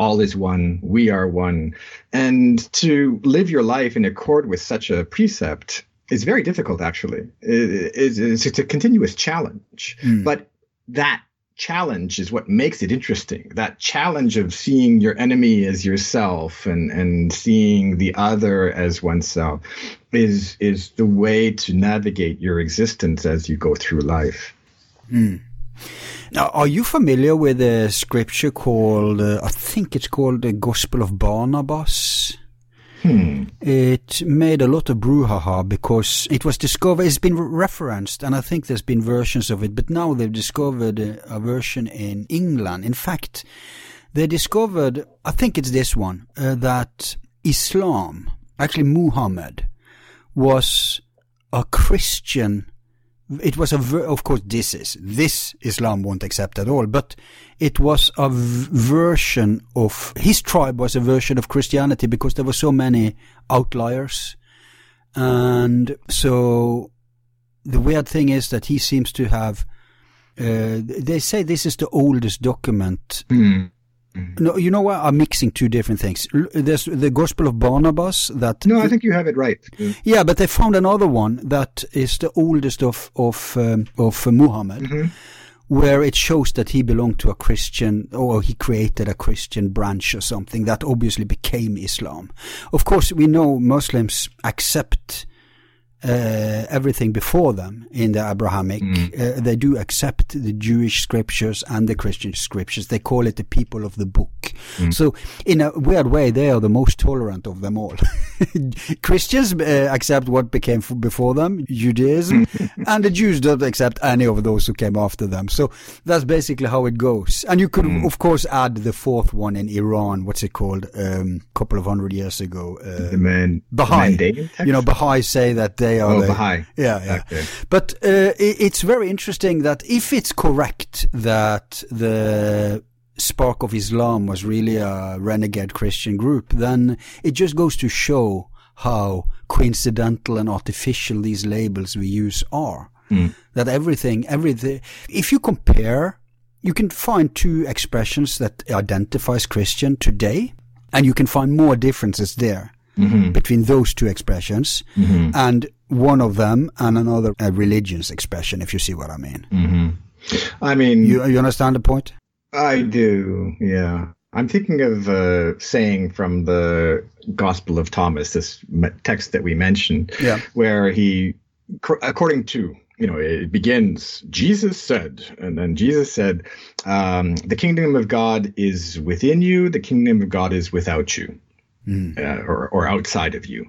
all is one, we are one. And to live your life in accord with such a precept is very difficult, actually. It's a continuous challenge. But that challenge is what makes it interesting. That challenge of seeing your enemy as yourself and seeing the other as oneself is the way to navigate your existence as you go through life. Now, are you familiar with a scripture called, I think it's called the Gospel of Barnabas? It made a lot of brouhaha because it was discovered, it's been referenced, and I think there's been versions of it, but now they've discovered a version in England. In fact, they discovered, I think it's this one, that Islam actually Muhammad, was a Christian. It was of course, this Islam won't accept at all, but it was a version of, his tribe was a version of Christianity, because there were so many outliers. And so the weird thing is that he seems to have, they say this is the oldest document. Mm. No, you know what? I'm mixing two different things. There's the Gospel of Barnabas that... No, I think you have it right. Yeah, but they found another one that is the oldest of Muhammad, mm-hmm. where it shows that he belonged to a Christian, or he created a Christian branch or something that obviously became Islam. Of course, we know Muslims accept everything before them in the Abrahamic. Mm. They do accept the Jewish scriptures and the Christian scriptures. They call it the people of the book. Mm. So in a weird way, they are the most tolerant of them all. Christians accept what became before them, Judaism, and the Jews don't accept any of those who came after them. So that's basically how it goes. And you could, of course, add the fourth one in Iran. What's it called? Couple of hundred years ago. Baha'i. You know, Baha'i say that they are Baha'i. Yeah, yeah. Okay. But it's very interesting that if it's correct that the spark of Islam was really a renegade Christian group, then it just goes to show how coincidental and artificial these labels we use are. Mm. That everything, if you compare, you can find two expressions that identifies Christian today, and you can find more differences there. Mm-hmm. Between those two expressions, mm-hmm. and one of them and another religious expression, if you see what I mean. Mm-hmm. I mean... You understand the point? I do, yeah. I'm thinking of a saying from the Gospel of Thomas, this text that we mentioned, where he, according to... You know, it begins, Jesus said, and then Jesus said, the kingdom of God is within you, the kingdom of God is without you. Mm. Or outside of you.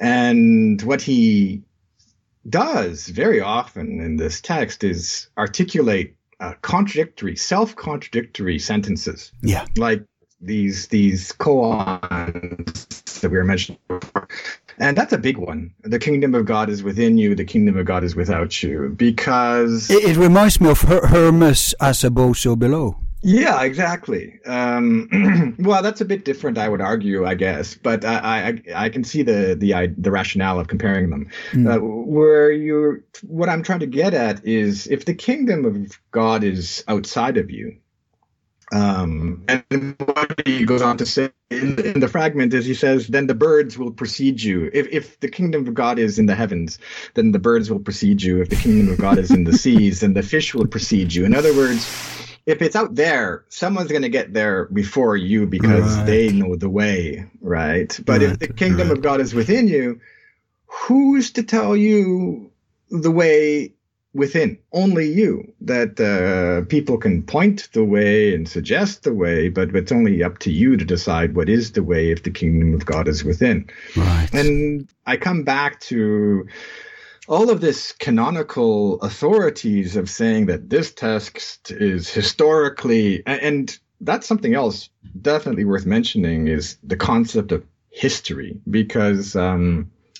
And what he does very often in this text is articulate contradictory, self-contradictory sentences. Yeah. Like these koans that we were mentioning before. And that's a big one. The kingdom of God is within you. The kingdom of God is without you. Because... It reminds me of Hermes as above, so below. Yeah, exactly. Well, that's a bit different, I would argue, I guess, but I can see the rationale of comparing them. Mm. What I'm trying to get at is if the kingdom of God is outside of you, and what he goes on to say in the fragment is he says, then the birds will precede you. If the kingdom of God is in the heavens, then the birds will precede you. If the kingdom of God is in the seas, then the fish will precede you. In other words, if it's out there, someone's going to get there before you because they know the way, right? But if the kingdom of God is within you, who's to tell you the way within? Only you. That people can point the way and suggest the way, but it's only up to you to decide what is the way if the kingdom of God is within. Right. And I come back to... all of this canonical authorities of saying that this text is historically, and that's something else definitely worth mentioning is the concept of history, because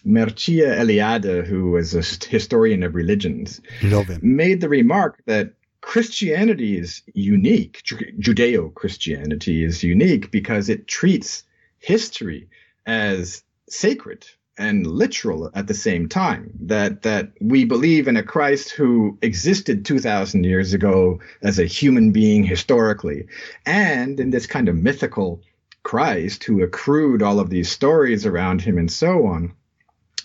Mircea Eliade, who was a historian of religions, made the remark that Christianity is unique, Judeo-Christianity is unique because it treats history as sacred and literal at the same time, that we believe in a Christ who existed 2,000 years ago as a human being historically, and in this kind of mythical Christ who accrued all of these stories around him and so on.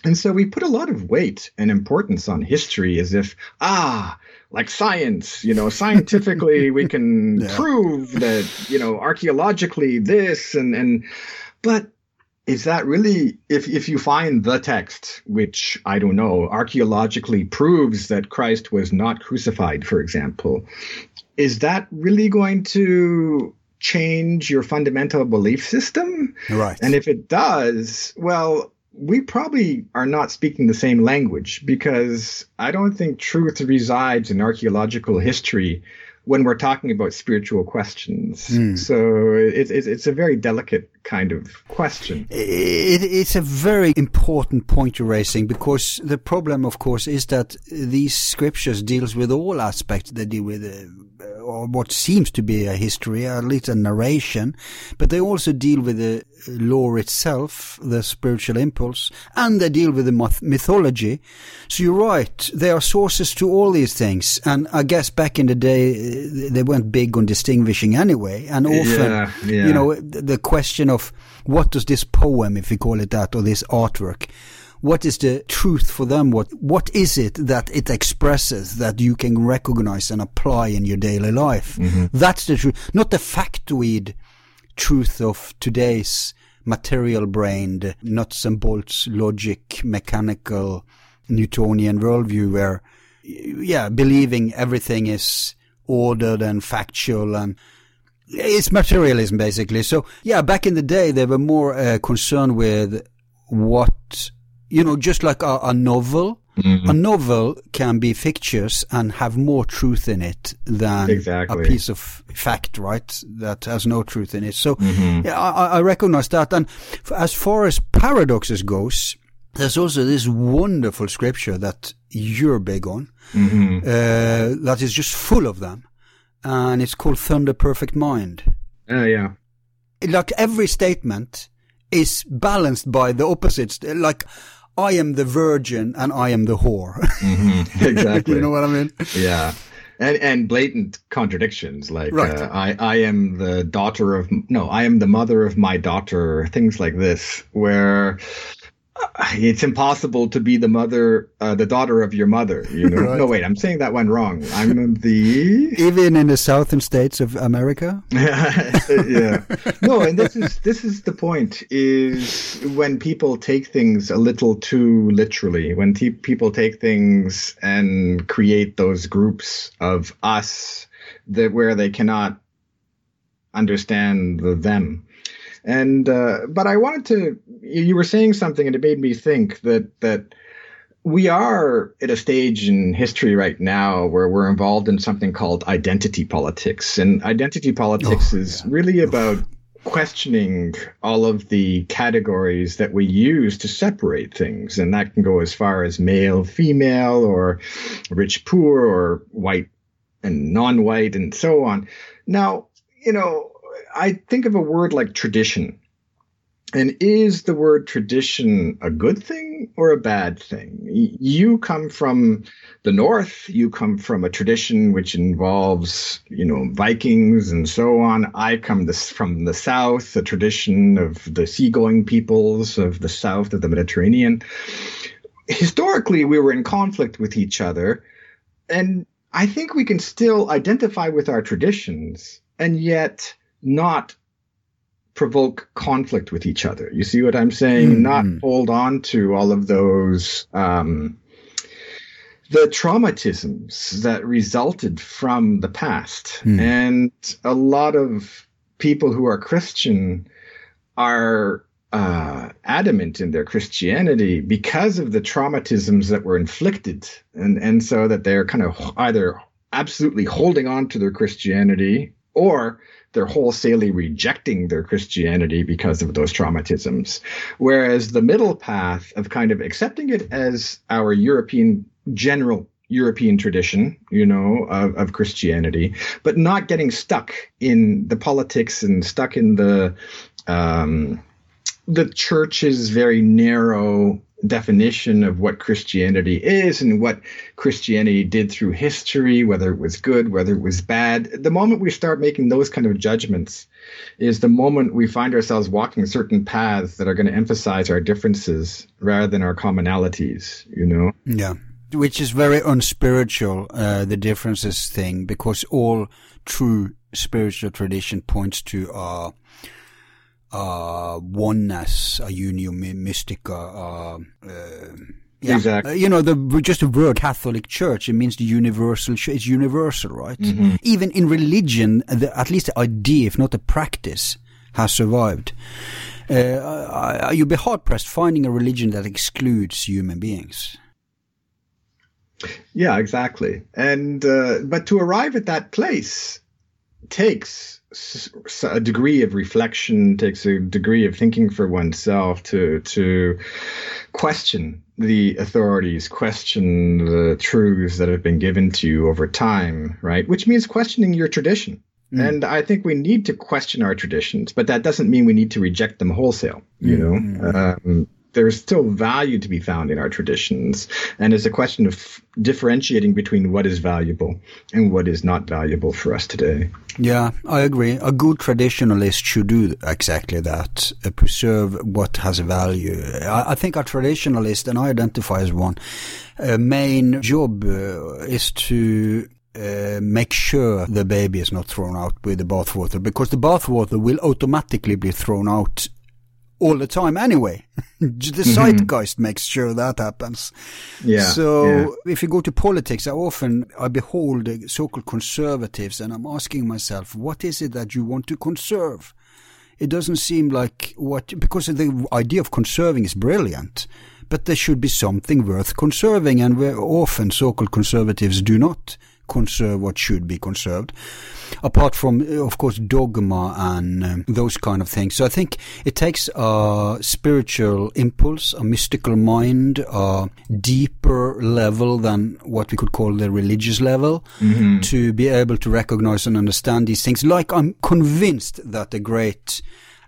And so we put a lot of weight and importance on history as if, like science, you know, scientifically we can prove that, you know, archaeologically this but is that really, if you find the text, which, I don't know, archaeologically proves that Christ was not crucified, for example, is that really going to change your fundamental belief system? Right. And if it does, well, we probably are not speaking the same language because I don't think truth resides in archaeological history when we're talking about spiritual questions. So it's a very delicate kind of question. It's a very important point you're raising, because the problem, of course, is that these scriptures deals with all aspects. They deal with or what seems to be a history, or at least a narration, but they also deal with the lore itself, the spiritual impulse, and they deal with the mythology. So you're right, there are sources to all these things, and I guess back in the day they weren't big on distinguishing anyway, and often you know, the question of what does this poem, if we call it that, or this artwork, what is the truth for them? What is it that it expresses that you can recognize and apply in your daily life? Mm-hmm. That's the truth, not the factoid truth of today's material-brained, nuts and bolts, logic, mechanical, Newtonian worldview where, believing everything is ordered and factual, and it's materialism, basically. So, back in the day, they were more concerned with what... You know, just like a novel, mm-hmm. a novel can be fictitious and have more truth in it than a piece of fact, right? That has no truth in it. So I recognize that. And as far as paradoxes goes, there's also this wonderful scripture that you're big on, that is just full of them. And it's called Thunder Perfect Mind. Like every statement is balanced by the opposites, like... I am the virgin and I am the whore. Mm-hmm. Exactly. You know what I mean? Yeah. And blatant contradictions, like I am the daughter of... No, I am the mother of my daughter, things like this, where... It's impossible to be the daughter of your mother. You know? Right. No, wait, I'm saying that one wrong. I'm the... Even in the southern states of America? Yeah. No, and this is the point, is when people take things a little too literally, when people take things and create those groups of us that where they cannot understand the them. And but I wanted to... You were saying something, and it made me think that we are at a stage in history right now where we're involved in something called identity politics. And identity politics is really about questioning all of the categories that we use to separate things. And that can go as far as male, female, or rich, poor, or white and non-white, and so on. Now, you know, I think of a word like tradition. And is the word tradition a good thing or a bad thing? You come from the north. You come from a tradition which involves, you know, Vikings and so on. I come from the south, a tradition of the seagoing peoples of the south of the Mediterranean. Historically, we were in conflict with each other. And I think we can still identify with our traditions and yet not provoke conflict with each other. You see what I'm saying? Mm-hmm. Not hold on to all of those the traumatisms that resulted from the past. And a lot of people who are Christian are adamant in their Christianity because of the traumatisms that were inflicted, and so that they're kind of either absolutely holding on to their Christianity or they're wholesalely rejecting their Christianity because of those traumatisms. Whereas the middle path of kind of accepting it as our general European tradition, you know, of Christianity, but not getting stuck in the politics and stuck in the church's very narrow definition of what Christianity is and what Christianity did through history, whether it was good, whether it was bad. The moment we start making those kind of judgments is the moment we find ourselves walking certain paths that are going to emphasize our differences rather than our commonalities, you know? Yeah. Which is very unspiritual, the differences thing, because all true spiritual tradition points to oneness, a unio mystica, exactly. You know, just the word Catholic Church, it means the universal church. It's universal, right? Mm-hmm. Even in religion, at least the idea, if not the practice, has survived. You'd be hard-pressed finding a religion that excludes human beings. Yeah, exactly. And but to arrive at that place takes a degree of reflection, takes a degree of thinking for oneself to question the authorities, question the truths that have been given to you over time, right? Which means questioning your tradition. Mm. And I think we need to question our traditions, but that doesn't mean we need to reject them wholesale, you know? There's still value to be found in our traditions. And it's a question of differentiating between what is valuable and what is not valuable for us today. Yeah, I agree. A good traditionalist should do exactly that, preserve what has value. I think a traditionalist, and I identify as one, main job is to make sure the baby is not thrown out with the bathwater, because the bathwater will automatically be thrown out all the time anyway. The zeitgeist makes sure that happens. Yeah. So if you go to politics, I behold the so-called conservatives, and I'm asking myself, what is it that you want to conserve? It doesn't seem like because the idea of conserving is brilliant, but there should be something worth conserving, and where often so-called conservatives do not conserve what should be conserved, apart from, of course, dogma and those kind of things. So I think it takes a spiritual impulse, a mystical mind, a deeper level than what we could call the religious level, to be able to recognize and understand these things, like I'm convinced that the great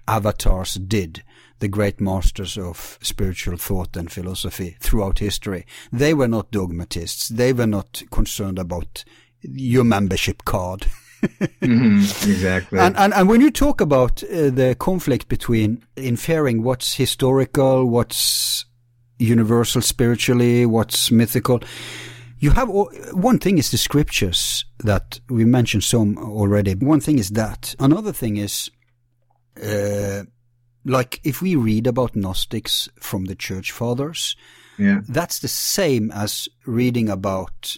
avatars did. The great masters of spiritual thought and philosophy throughout history. They were not dogmatists. They were not concerned about your membership card. Exactly. And when you talk about the conflict between inferring what's historical, what's universal spiritually, what's mythical, you have one thing is the scriptures that we mentioned some already. One thing is that. Another thing is... like if we read about Gnostics from the Church Fathers, that's the same as reading about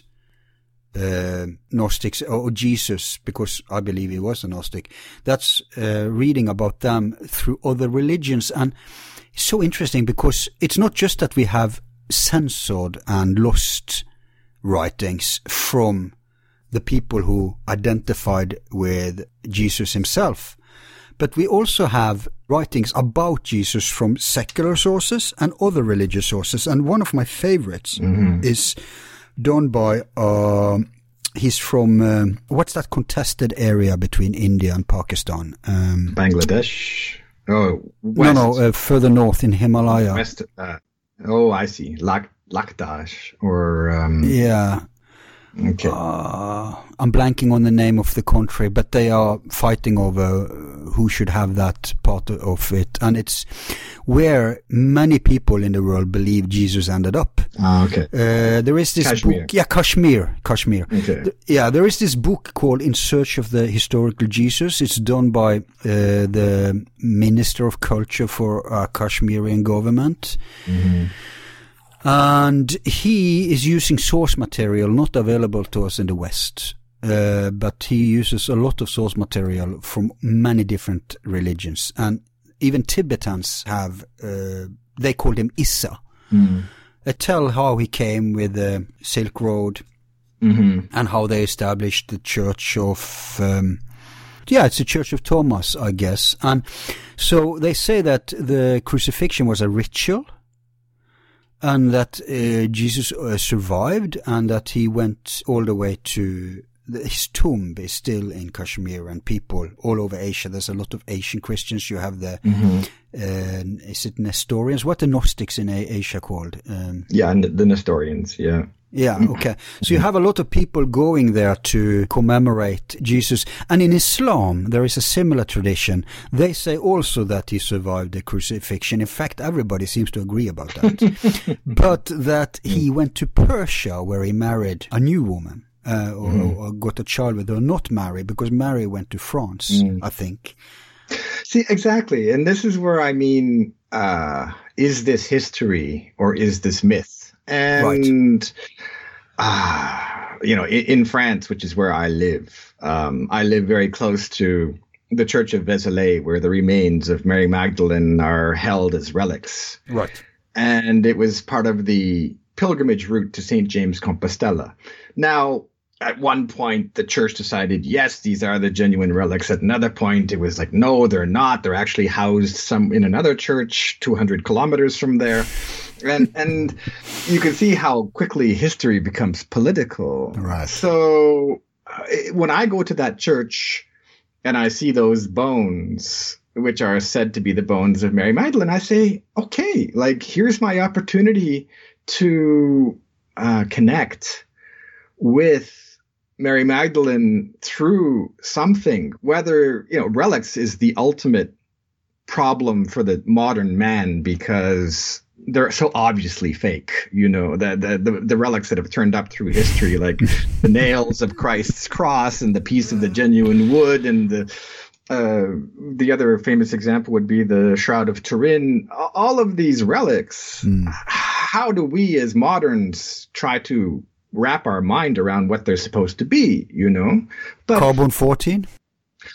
Gnostics or Jesus, because I believe he was a Gnostic. That's reading about them through other religions. And it's so interesting because it's not just that we have censored and lost writings from the people who identified with Jesus himself, but we also have writings about Jesus from secular sources and other religious sources. And one of my favorites is done by, he's from, what's that contested area between India and Pakistan? Bangladesh? Oh, west. No, further north in Himalaya. West, oh, I see. Lakdash or... yeah. Okay. I'm blanking on the name of the country, but they are fighting over who should have that part of it. And it's where many people in the world believe Jesus ended up. Okay. There is this Kashmir. Book. Yeah, Kashmir. Okay. There is this book called In Search of the Historical Jesus. It's done by the Minister of Culture for Kashmirian government. And he is using source material not available to us in the West, but he uses a lot of source material from many different religions. And even Tibetans have, they called him Issa. They tell how he came with the Silk Road and how they established the church of... it's the Church of Thomas, I guess. And so they say that the crucifixion was a ritual, and that Jesus survived, and that he went all the way to his tomb is still in Kashmir, and people all over Asia. There's a lot of Asian Christians. You have the, is it Nestorians? What are Gnostics in Asia called? The Nestorians, yeah. Yeah, okay. So you have a lot of people going there to commemorate Jesus. And in Islam, there is a similar tradition. They say also that he survived the crucifixion. In fact, everybody seems to agree about that. But that he went to Persia, where he married a new woman, or got a child with her, not Mary, because Mary went to France, I think. See, exactly. And this is where I mean, is this history or is this myth? And, in France, which is where I live very close to the Church of Vézelay, where the remains of Mary Magdalene are held as relics. Right. And it was part of the pilgrimage route to St. James Compostela. Now, at one point, the church decided, yes, these are the genuine relics. At another point, it was like, no, they're not. They're actually housed some in another church 200 kilometers from there. And you can see how quickly history becomes political. Right. So when I go to that church and I see those bones, which are said to be the bones of Mary Magdalene, I say, okay, like, here's my opportunity to connect with Mary Magdalene through something, whether, you know, relics is the ultimate problem for the modern man because they're so obviously fake, you know, the relics that have turned up through history, like the nails of Christ's cross and the piece of the genuine wood, and the other famous example would be the Shroud of Turin. All of these relics, how do we as moderns try to wrap our mind around what they're supposed to be, you know? But carbon 14?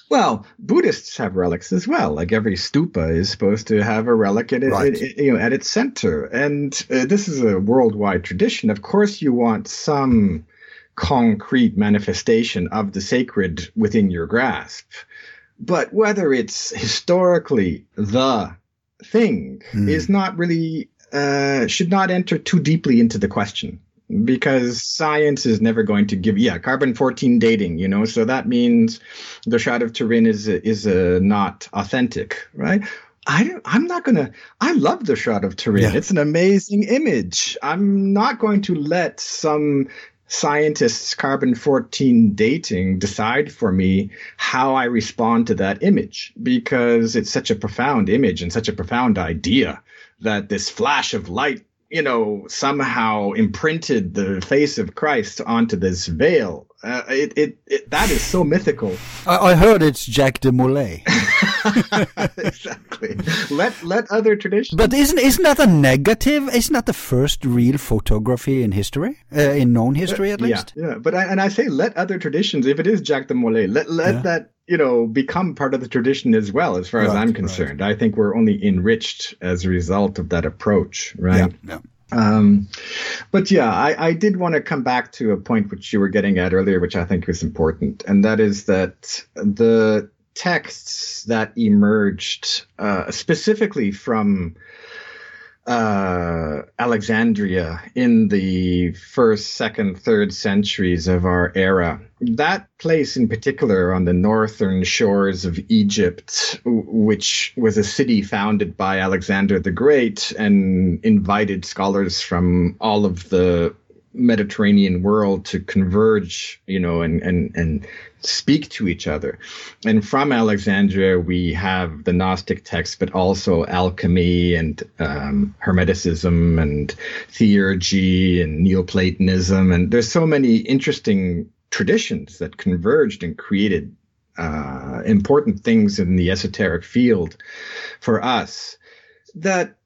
Well, Buddhists have relics as well. Like, every stupa is supposed to have a relic at, right, at its center. And this is a worldwide tradition. Of course, you want some concrete manifestation of the sacred within your grasp. But whether it's historically the thing is not really, should not enter too deeply into the question. Because science is never going to give, carbon 14 dating, you know, so that means the Shroud of Turin is not authentic, right? I love the Shroud of Turin. Yeah. It's an amazing image. I'm not going to let some scientists' carbon 14 dating decide for me how I respond to that image, because it's such a profound image and such a profound idea that this flash of light, you know, somehow imprinted the face of Christ onto this veil. That is so mythical. I heard it's Jacques de Molay. Exactly. Let other traditions. But isn't that a negative? Isn't that the first real photography in history, in known history at least? Yeah. But I say let other traditions. If it is Jacques de Molay, let that, you know, become part of the tradition as well, as far as I'm concerned. Right. I think we're only enriched as a result of that approach, right? Yeah. I did want to come back to a point which you were getting at earlier, which I think was important, and that is that the texts that emerged specifically from Alexandria in the 1st, 2nd, 3rd centuries of our era. That place in particular on the northern shores of Egypt, which was a city founded by Alexander the Great and invited scholars from all of the Mediterranean world to converge, you know, and speak to each other. And from Alexandria, we have the Gnostic texts, but also alchemy and Hermeticism and theurgy and Neoplatonism. And there's so many interesting traditions that converged and created important things in the esoteric field for us that,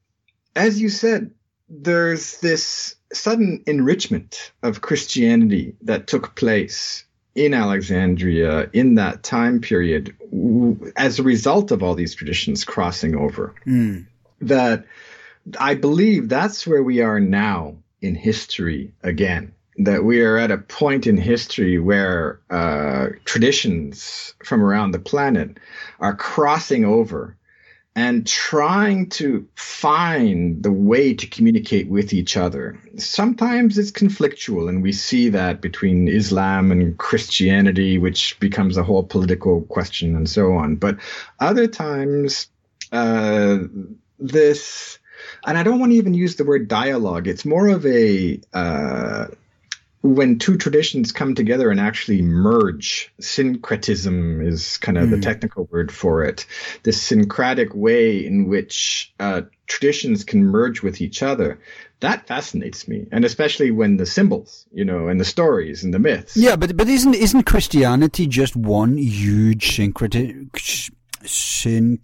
as you said, there's this sudden enrichment of Christianity that took place in Alexandria in that time period as a result of all these traditions crossing over. That I believe that's where we are now in history again, that we are at a point in history where traditions from around the planet are crossing over and trying to find the way to communicate with each other. Sometimes it's conflictual, and we see that between Islam and Christianity, which becomes a whole political question and so on. But other times, and I don't want to even use the word dialogue, it's more of a when two traditions come together and actually merge. Syncretism is kind of the technical word for it. This syncretic way in which traditions can merge with each other, that fascinates me. And especially when the symbols, you know, and the stories and the myths. Yeah, but isn't Christianity just one huge syncretic, for sure.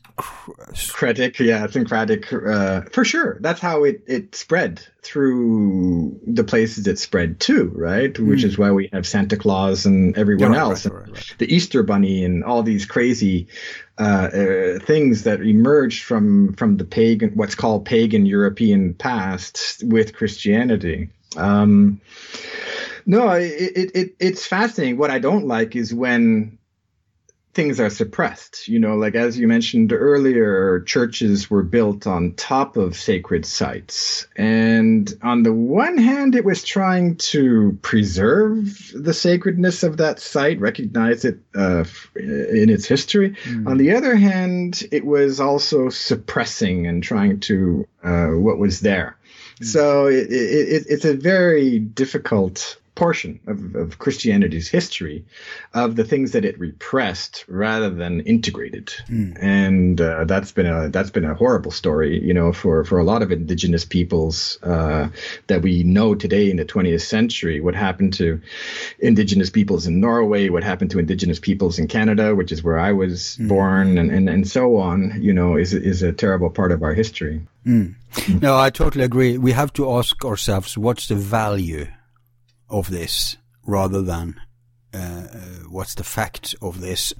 That's how it spread through the places it spread to, right? Which is why we have Santa Claus and everyone else, right. The Easter Bunny and all these crazy things that emerged from the pagan, what's called pagan European past with Christianity. No, it's fascinating. What I don't like is when things are suppressed, you know, like as you mentioned earlier, churches were built on top of sacred sites. And on the one hand, it was trying to preserve the sacredness of that site, recognize it in its history. Mm. On the other hand, it was also suppressing and trying to what was there. So it's a very difficult portion of Christianity's history, of the things that it repressed rather than integrated, and that's been a horrible story, you know, for a lot of indigenous peoples that we know today in the 20th century. What happened to indigenous peoples in Norway? What happened to indigenous peoples in Canada, which is where I was born, and so on, you know, is a terrible part of our history. No, I totally agree. We have to ask ourselves, what's the value of this rather than what's the fact of this.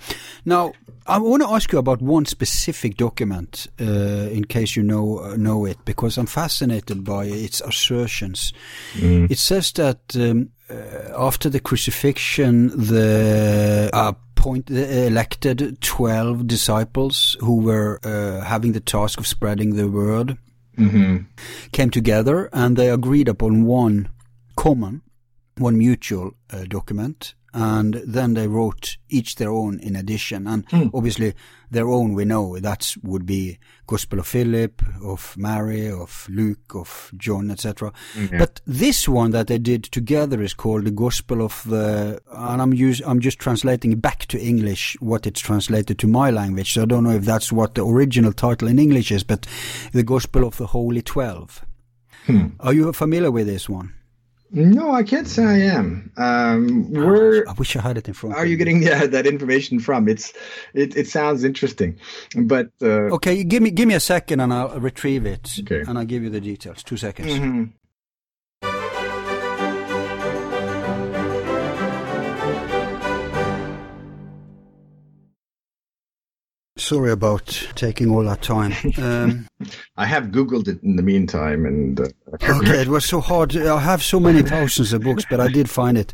Now, I want to ask you about one specific document in case you know it, because I'm fascinated by its assertions. It says that after the crucifixion, the elected 12 disciples who were having the task of spreading the word came together, and they agreed upon one mutual document, and then they wrote each their own in addition. And obviously their own, we know, that would be Gospel of Philip, of Mary, of Luke, of John, etc. But this one that they did together is called the Gospel of the, and I'm just translating back to English what it's translated to my language, so I don't know if that's what the original title in English is, but the Gospel of the Holy 12. Are you familiar with this one? No, I can't say I am. I wish I had it in front. Are you getting that information from? It sounds interesting, but okay. Give me a second, and I'll retrieve it, and I'll give you the details. 2 seconds. Mm-hmm. Sorry about taking all that time. I have Googled it in the meantime. And it was so hard. I have so many thousands of books, but I did find it.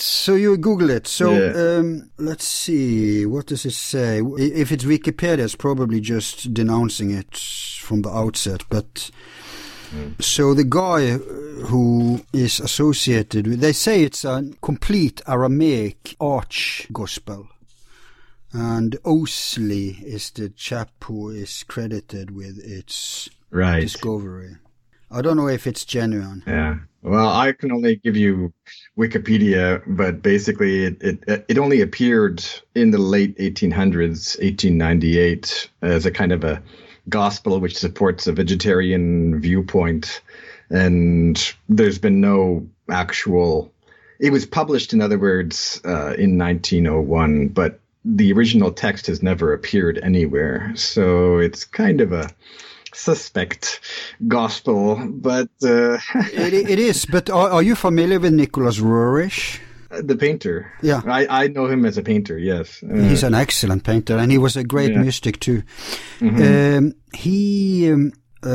So you Google it. So let's see. What does it say? If it's Wikipedia, it's probably just denouncing it from the outset. But so the guy who is associated with, they say it's a complete Aramaic arch gospel. And Osley is the chap who is credited with its discovery. I don't know if it's genuine. Yeah. Well, I can only give you Wikipedia, but basically it only appeared in the late 1800s, 1898, as a kind of a gospel which supports a vegetarian viewpoint. And there's been no actual... It was published, in other words, in 1901, but the original text has never appeared anywhere, so it's kind of a suspect gospel, but... it is, but are you familiar with Nicholas Roerich? The painter. Yeah. I know him as a painter, yes. He's an excellent painter, and he was a great mystic too. Mm-hmm. He...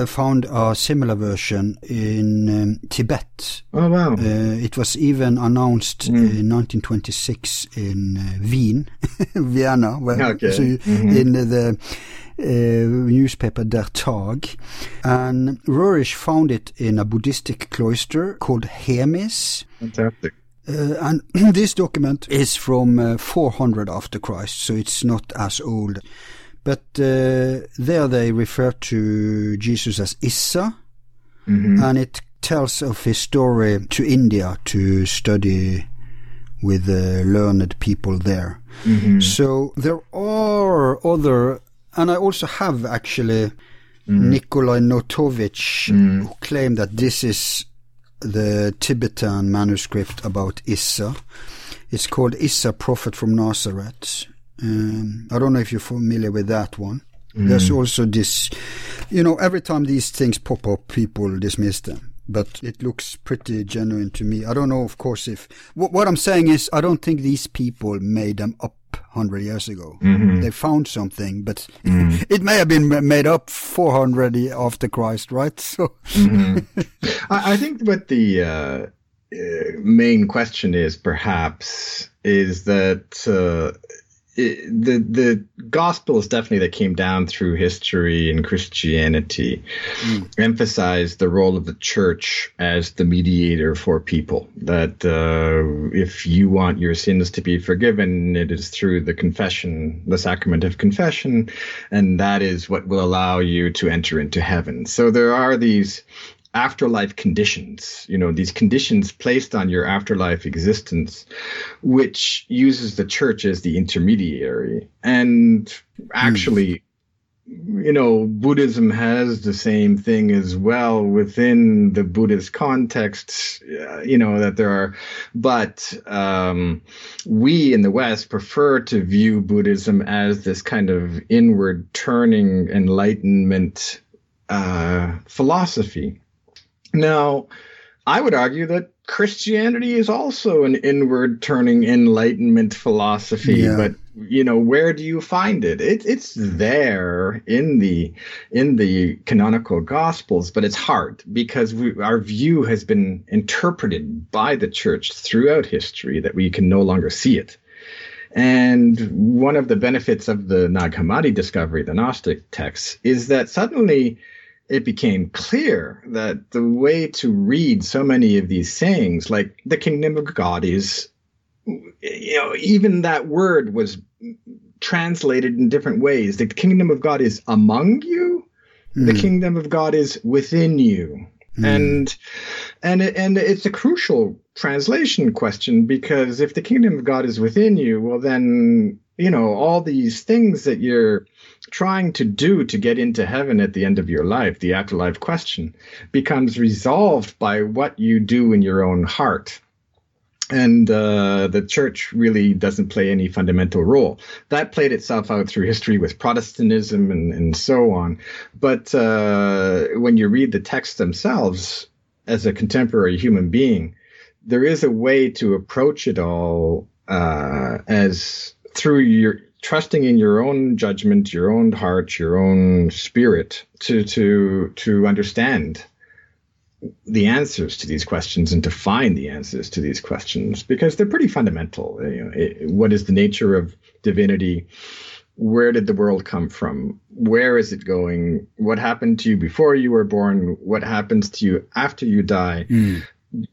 found a similar version in Tibet. Oh, wow. It was even announced in 1926 in Wien, Vienna, where, so in the newspaper Der Tag. And Roerich found it in a Buddhistic cloister called Hermes. Fantastic. And this document is from 400 after Christ, so it's not as old. But there they refer to Jesus as Issa, and it tells of his story to India to study with the learned people there. So there are other, and I also have actually Nikolai Notovich, who claimed that this is the Tibetan manuscript about Issa. It's called Issa, Prophet from Nazareth. I don't know if you're familiar with that one. There's also this, you know, every time these things pop up, people dismiss them, but it looks pretty genuine to me. I don't know, of course, if what I'm saying is I don't think these people made them up 100 years ago. Mm-hmm. They found something, but it may have been made up 400 after Christ, right? So I think what the main question is, perhaps, is that the Gospels, definitely, that came down through history and Christianity, emphasized the role of the church as the mediator for people. That if you want your sins to be forgiven, it is through the confession, the sacrament of confession, and that is what will allow you to enter into heaven. So there are these afterlife conditions, these conditions placed on your afterlife existence, which uses the church as the intermediary. And actually, Buddhism has the same thing as well within the Buddhist context, that there are. But we in the West prefer to view Buddhism as this kind of inward turning enlightenment philosophy. Now, I would argue that Christianity is also an inward-turning enlightenment philosophy, but where do you find it? It's there in the canonical Gospels, but it's hard because our view has been interpreted by the church throughout history that we can no longer see it. And one of the benefits of the Nag Hammadi discovery, the Gnostic texts, is that suddenly it became clear that the way to read so many of these sayings, like the kingdom of God is, even that word was translated in different ways. The kingdom of God is among you. The kingdom of God is within you. And it's a crucial translation question, because if the kingdom of God is within you, well, then, all these things that you're trying to do to get into heaven at the end of your life, the afterlife question, becomes resolved by what you do in your own heart. And the church really doesn't play any fundamental role. That played itself out through history with Protestantism and so on. But when you read the texts themselves as a contemporary human being, there is a way to approach it all as through your trusting in your own judgment, your own heart, your own spirit to understand the answers to these questions and to find the answers to these questions, because they're pretty fundamental. What is the nature of divinity? Where did the world come from? Where is it going? What happened to you before you were born? What happens to you after you die?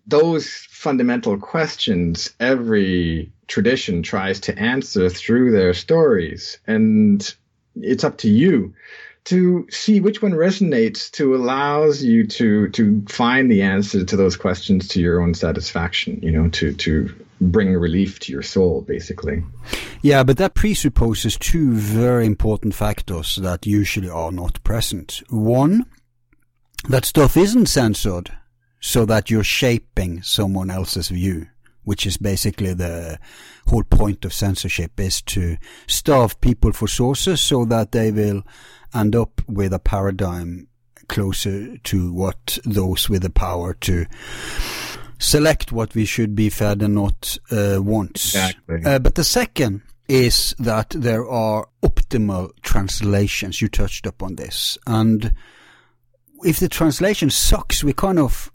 Those fundamental questions every tradition tries to answer through their stories, and it's up to you to see which one resonates, to allows you to find the answer to those questions to your own satisfaction, to bring relief to your soul, basically. Yeah, but that presupposes two very important factors that usually are not present. One, that stuff isn't censored, so that you're shaping someone else's view, which is basically the whole point of censorship, is to starve people for sources so that they will end up with a paradigm closer to what those with the power to select what we should be fed and not wants. Exactly. But the second is that there are optimal translations. You touched upon this. And if the translation sucks, we kind of,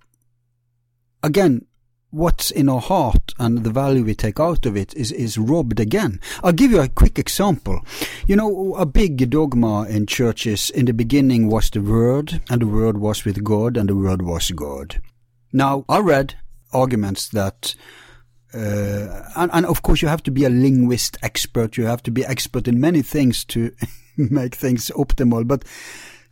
again, what's in our heart and the value we take out of it is robbed again. I'll give you a quick example. A big dogma in churches, in the beginning was the Word, and the Word was with God, and the Word was God. Now, I read arguments that, and of course you have to be a linguist expert, you have to be expert in many things to make things optimal, but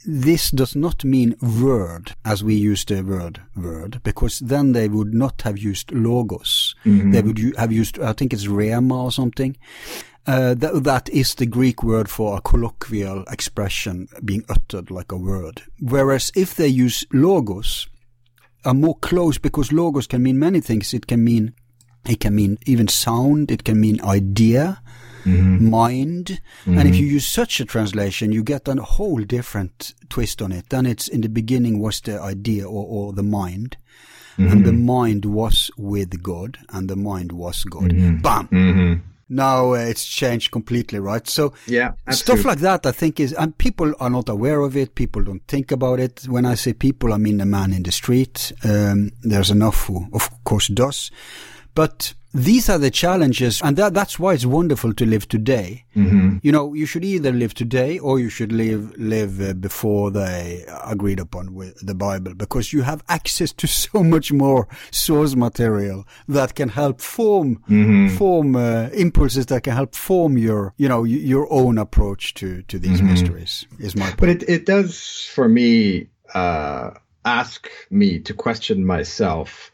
this does not mean word as we use the word word, because then they would not have used logos. They would have used, I think it's rhema or something. That is the Greek word for a colloquial expression being uttered like a word. Whereas if they use logos, are more close, because logos can mean many things. It can mean even sound, it can mean idea, mind. And if you use such a translation, you get a whole different twist on it. Then it's in the beginning was the idea or the mind, and the mind was with God, and the mind was God. Bam! Now it's changed completely, right? So yeah, absolutely. Stuff like that, I think, is, and people are not aware of it. People don't think about it. When I say people, I mean the man in the street. There's enough who, of course, does. But these are the challenges, and that's why it's wonderful to live today. Mm-hmm. You know, you should either live today or you should live before they agreed upon with the Bible, because you have access to so much more source material that can help form impulses that can help form your own approach to these mysteries. Is my point. But it does for me ask me to question myself,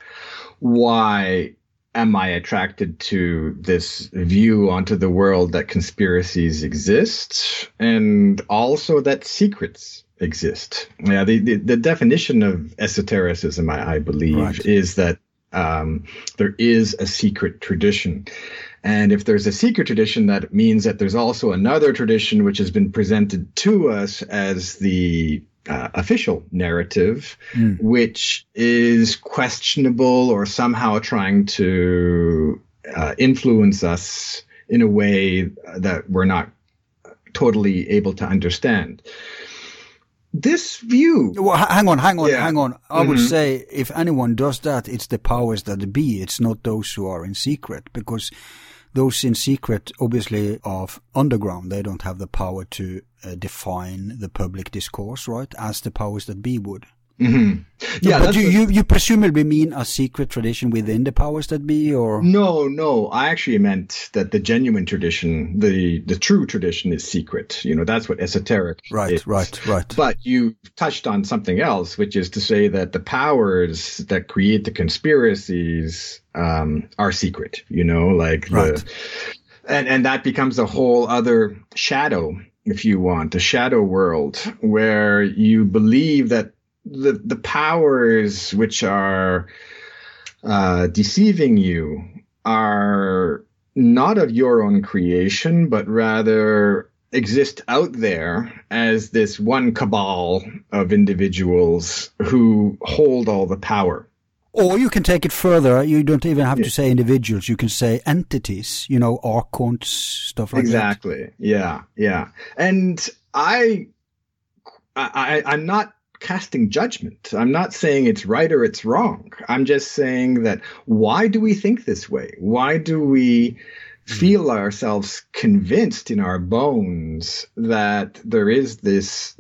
why am I attracted to this view onto the world that conspiracies exist and also that secrets exist? Yeah, the definition of esotericism, I believe, right, is that there is a secret tradition. And if there's a secret tradition, that means that there's also another tradition which has been presented to us as the official narrative, which is questionable or somehow trying to influence us in a way that we're not totally able to understand. This view. Well, hang on. I would say if anyone does that, it's the powers that be. It's not those who are in secret, because those in secret obviously are underground. They don't have the power to define the public discourse, right, as the powers that be would. Mm-hmm. Yeah, but you presumably mean a secret tradition within the powers that be, or? No, I actually meant that the genuine tradition, the true tradition, is secret. You know, that's what esoteric is. Right. But you touched on something else, which is to say that the powers that create the conspiracies are secret. You know, like and that becomes a whole other shadow, if you want, a shadow world where you believe that the powers which are deceiving you are not of your own creation, but rather exist out there as this one cabal of individuals who hold all the power. Or you can take it further. You don't even have to say individuals. You can say entities, you know, archons, stuff like that. Exactly. Yeah. And I'm not casting judgment. I'm not saying it's right or it's wrong. I'm just saying that, why do we think this way? Why do we feel ourselves convinced in our bones that there is this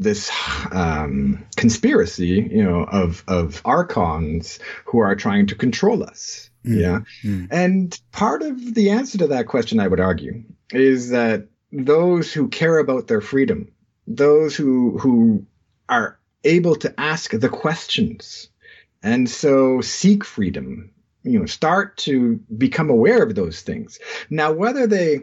conspiracy, you know, of archons who are trying to control us? And part of the answer to that question, I would argue, is that those who care about their freedom, those who are able to ask the questions and so seek freedom, you know, start to become aware of those things. Now, whether they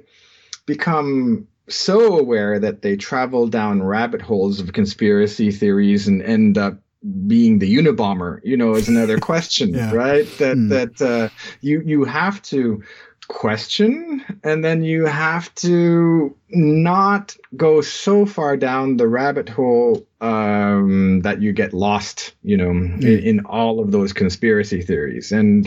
become so aware that they travel down rabbit holes of conspiracy theories and end up being the Unabomber, you know, is another question, right? You have to question, and then you have to not go so far down the rabbit hole that you get lost, you know, in all of those conspiracy theories. And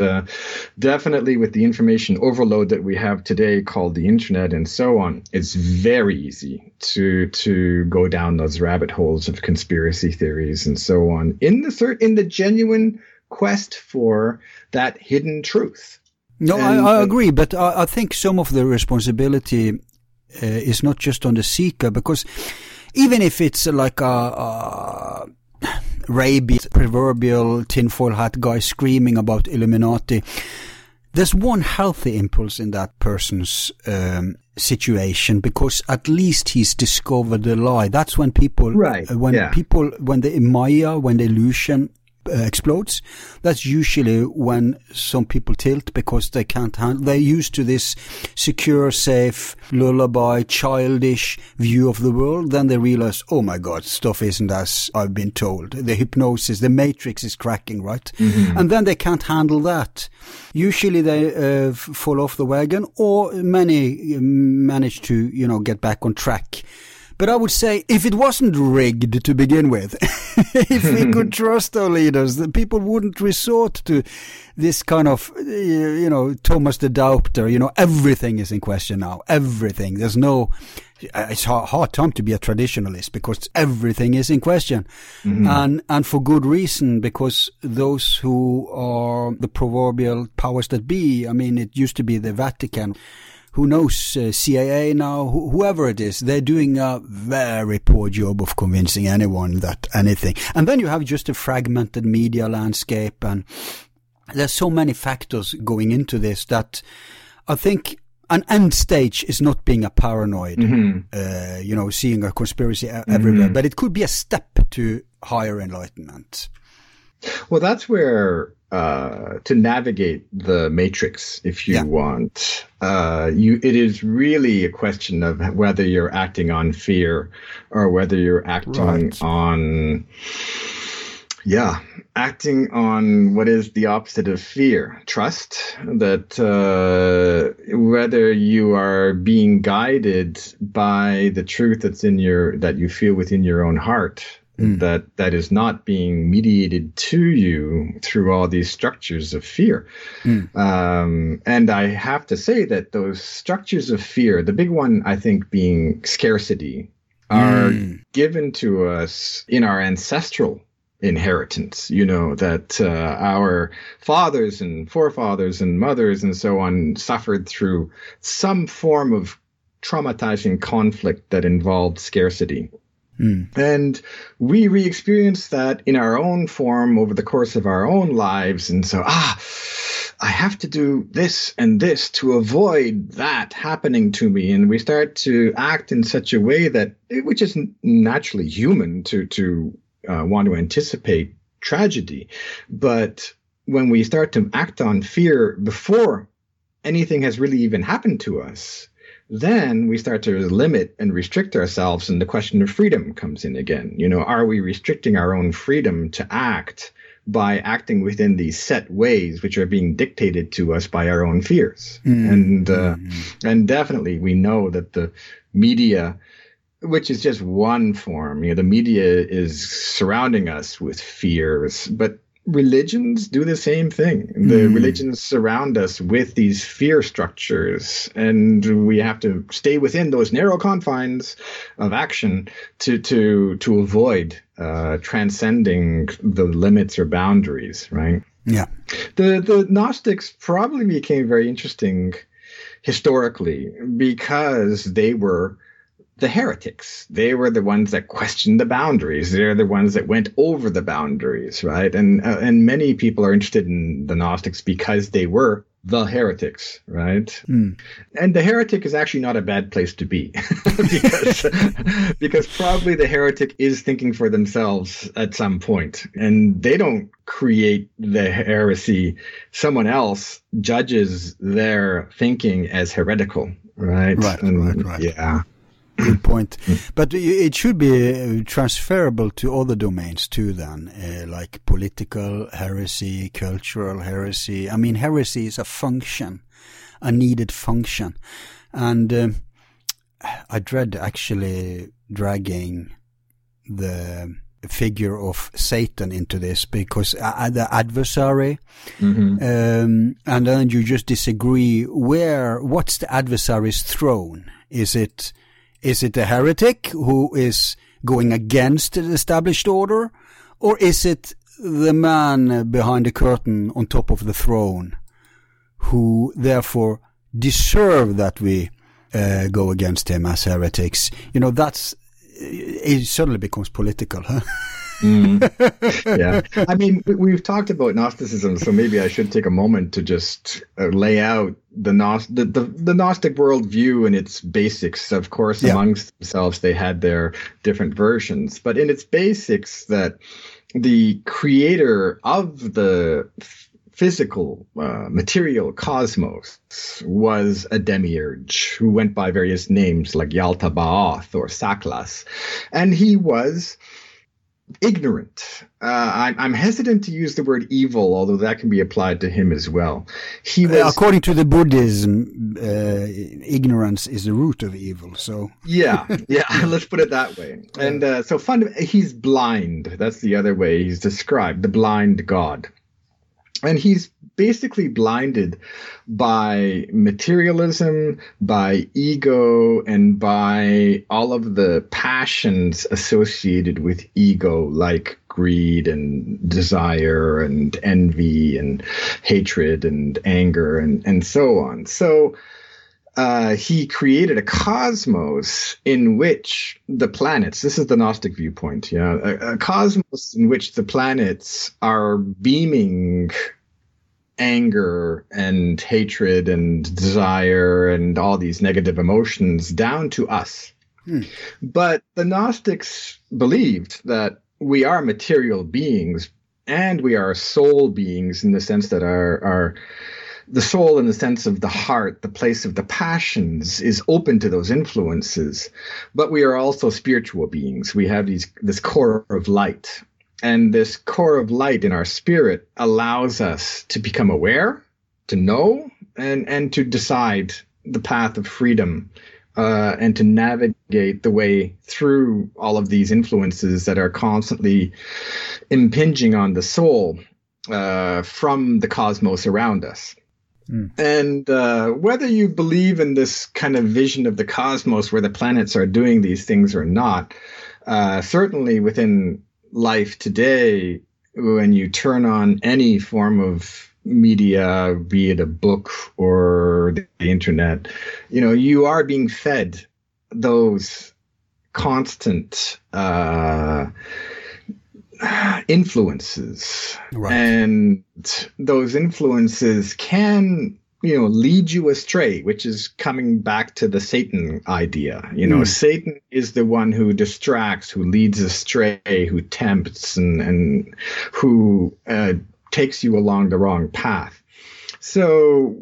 definitely with the information overload that we have today called the internet and so on, it's very easy to go down those rabbit holes of conspiracy theories and so on in the genuine quest for that hidden truth. No, I agree, but I think some of the responsibility is not just on the seeker, because even if it's like a rabid, proverbial tinfoil hat guy screaming about Illuminati, there's one healthy impulse in that person's situation, because at least he's discovered the lie. That's when people, when the Maya, when the illusion explodes, that's usually when some people tilt, because they can't handle, they're used to this secure, safe, lullaby, childish view of the world. Then they realize, oh my God, stuff isn't as I've been told. The hypnosis, the matrix is cracking, right? Mm-hmm. And then they can't handle that. Usually they fall off the wagon, or many manage to, you know, get back on track. But I would say, if it wasn't rigged to begin with, if we could trust our leaders, the people wouldn't resort to this kind of, you know, Thomas the Doubter, you know, everything is in question now, everything. There's no, it's a hard time to be a traditionalist because everything is in question. Mm-hmm. And for good reason, because those who are the proverbial powers that be, I mean, it used to be the Vatican, who knows, CIA now, whoever it is, they're doing a very poor job of convincing anyone that anything. And then you have just a fragmented media landscape, and there's so many factors going into this that I think an end stage is not being a paranoid, mm-hmm. You know, seeing a conspiracy everywhere, mm-hmm. but it could be a step to higher enlightenment. Well, that's where... to navigate the matrix, if you want, it is really a question of whether you're acting on fear or whether you're acting on, acting on what is the opposite of fear, trust, that whether you are being guided by the truth that's in your, that you feel within your own heart. Mm. That is not being mediated to you through all these structures of fear. Mm. And I have to say that those structures of fear, the big one, I think, being scarcity, are given to us in our ancestral inheritance, you know, that our fathers and forefathers and mothers and so on suffered through some form of traumatizing conflict that involved scarcity. Mm. And we re-experience that in our own form over the course of our own lives. And so, I have to do this and this to avoid that happening to me. And we start to act in such a way that, which is naturally human to want to anticipate tragedy. But when we start to act on fear before anything has really even happened to us, then we start to limit and restrict ourselves, and the question of freedom comes in again. You know, are we restricting our own freedom to act by acting within these set ways which are being dictated to us by our own fears? Mm. And definitely we know that the media, which is just one form, you know, the media is surrounding us with fears, but religions do the same thing. The religions surround us with these fear structures, and we have to stay within those narrow confines of action to avoid transcending the limits or boundaries, right? Yeah. The Gnostics probably became very interesting historically because they were the heretics. They were the ones that questioned the boundaries. They're the ones that went over the boundaries, right? And many people are interested in the Gnostics because they were the heretics, right? Mm. And the heretic is actually not a bad place to be because probably the heretic is thinking for themselves at some point, and they don't create the heresy. Someone else judges their thinking as heretical, right? Right. Yeah. Good point. But it should be transferable to other domains too then, like political heresy, cultural heresy. I mean, heresy is a function, a needed function. And I dread actually dragging the figure of Satan into this because the adversary, mm-hmm. And then you just disagree what's the adversary's throne? Is it a heretic who is going against the established order, or is it the man behind the curtain on top of the throne who therefore deserve that we go against him as heretics? You know, it suddenly becomes political, huh? Mm. Yeah. I mean, we've talked about Gnosticism, so maybe I should take a moment to just lay out the Gnostic worldview and its basics. Of course, amongst themselves, they had their different versions. But in its basics, that the creator of the physical, material cosmos was a demiurge who went by various names like Yalta Baoth or Saklas. And he was ignorant. I'm hesitant to use the word evil, although that can be applied to him as well. He was, according to the Buddhism, ignorance is the root of evil. So let's put it that way. And so he's blind. That's the other way he's described, the blind god. And he's basically blinded by materialism, by ego, and by all of the passions associated with ego, like greed and desire and envy and hatred and anger and so on. So he created a cosmos in which the planets, this is the Gnostic viewpoint, a cosmos in which the planets are beaming anger and hatred and desire and all these negative emotions down to us. But the Gnostics believed that we are material beings and we are soul beings in the sense that our the soul, in the sense of the heart, the place of the passions, is open to those influences. But we are also spiritual beings. We have this core of light. And this core of light in our spirit allows us to become aware, to know, and to decide the path of freedom, and to navigate the way through all of these influences that are constantly impinging on the soul from the cosmos around us. And whether you believe in this kind of vision of the cosmos where the planets are doing these things or not, certainly within life today, when you turn on any form of media, be it a book or the internet, you are being fed those constant influences. Right. And those influences can lead you astray, which is coming back to the Satan idea. Satan is the one who distracts, who leads astray, who tempts, and who takes you along the wrong path. So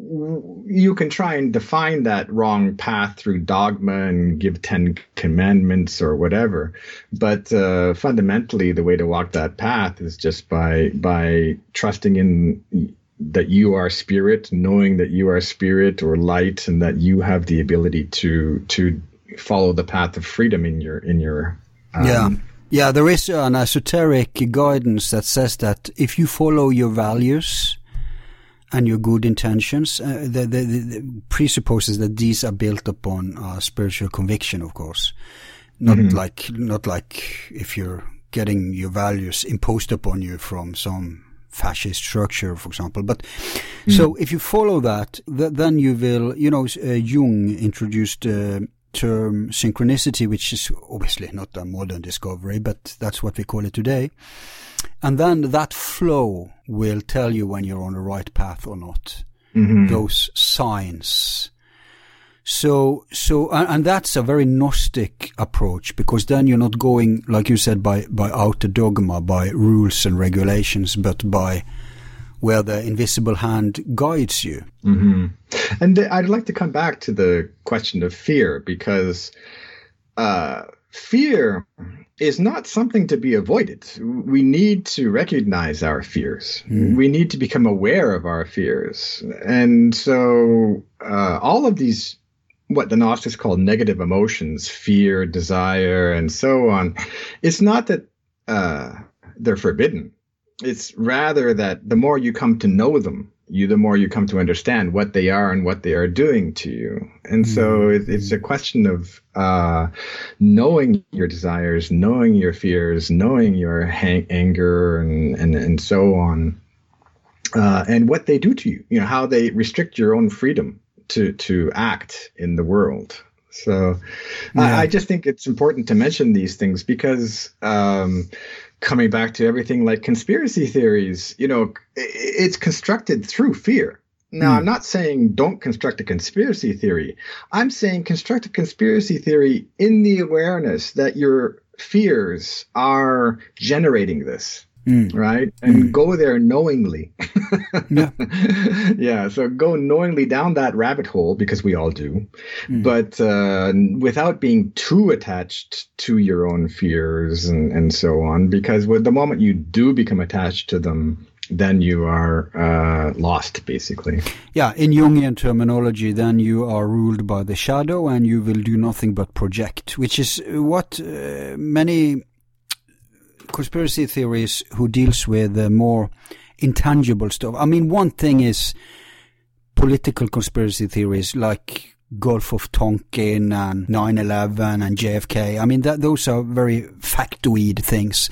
you can try and define that wrong path through dogma and give 10 commandments or whatever. But fundamentally, the way to walk that path is just by trusting in that you are spirit, knowing that you are spirit or light, and that you have the ability to follow the path of freedom in your. There is an esoteric guidance that says that if you follow your values and your good intentions, the presupposes that these are built upon spiritual conviction, of course. Not like if you're getting your values imposed upon you from some fascist structure, for example. But so if you follow that, then you will, Jung introduced the term synchronicity, which is obviously not a modern discovery, but that's what we call it today. And then that flow will tell you when you're on the right path or not. Those signs. So, and that's a very Gnostic approach, because then you're not going, like you said, by outer dogma, by rules and regulations, but by where the invisible hand guides you. And I'd like to come back to the question of fear, because fear is not something to be avoided. We need to recognize our fears. We need to become aware of our fears. And so all of these, what the Gnostics call negative emotions, fear, desire, and so on, it's not that they're forbidden. It's rather that the more you come to know them, the more you come to understand what they are and what they are doing to you. And so it's a question of knowing your desires, knowing your fears, knowing your anger and so on, and what they do to you, how they restrict your own freedom to act in the world. So I just think it's important to mention these things because coming back to everything like conspiracy theories, it's constructed through fear. Now, I'm not saying don't construct a conspiracy theory. I'm saying construct a conspiracy theory in the awareness that your fears are generating this. right? And go there knowingly. So go knowingly down that rabbit hole, because we all do, but without being too attached to your own fears and so on, because with the moment you do become attached to them, then you are lost, basically. Yeah, in Jungian terminology, then you are ruled by the shadow and you will do nothing but project, which is what many conspiracy theories who deals with more intangible stuff. I mean, one thing is political conspiracy theories like Gulf of Tonkin and 9/11 and JFK. I mean, those are very factoid things.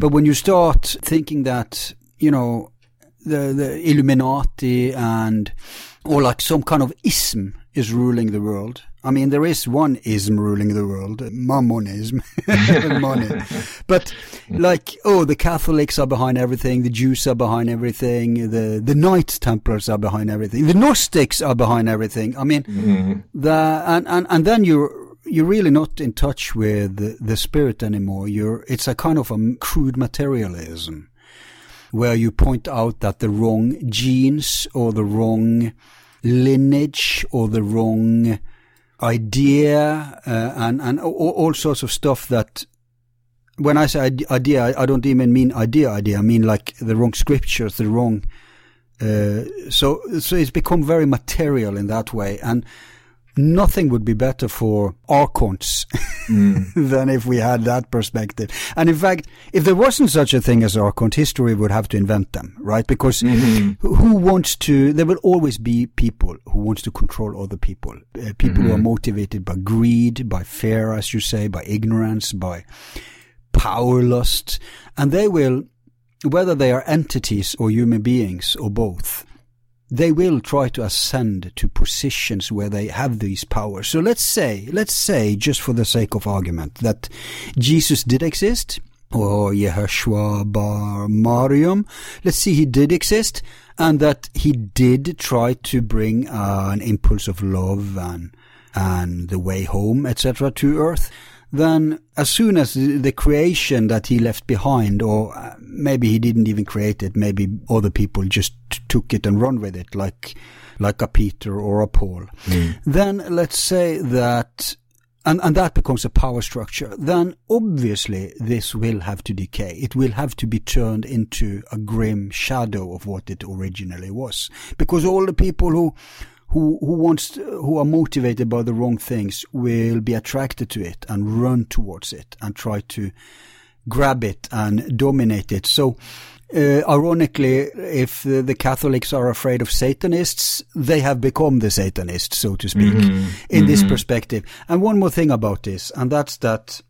But when you start thinking that, you know, the Illuminati and, or like some kind of ism is ruling the world. I mean, there is one ism ruling the world, mammonism, money. But like, oh, the Catholics are behind everything, the Jews are behind everything, the Knights Templars are behind everything, the Gnostics are behind everything. I mean, and then you're really not in touch with the spirit anymore. It's a kind of a crude materialism, where you point out that the wrong genes or the wrong lineage or the wrong idea and all sorts of stuff that, when I say idea, I don't even mean idea. I mean like the wrong scriptures, the wrong... So it's become very material in that way. And nothing would be better for archons than if we had that perspective. And in fact, if there wasn't such a thing as archons, history would have to invent them, right? Because who wants to, there will always be people who wants to control other people. People who are motivated by greed, by fear, as you say, by ignorance, by power lust. And they will, whether they are entities or human beings or both, they will try to ascend to positions where they have these powers. So let's say, just for the sake of argument, that Jesus did exist, or Yehoshua bar Mariam. Let's see, he did exist, and that he did try to bring an impulse of love and the way home, etc., to earth. Then as soon as the creation that he left behind, or maybe he didn't even create it, maybe other people just took it and run with it, like a Peter or a Paul. Then let's say that, and that becomes a power structure, then obviously this will have to decay. It will have to be turned into a grim shadow of what it originally was. Because all the people who are motivated by the wrong things will be attracted to it and run towards it and try to grab it and dominate it. So ironically, if the Catholics are afraid of Satanists, they have become the Satanists, so to speak, in this perspective. And one more thing about this, and that's that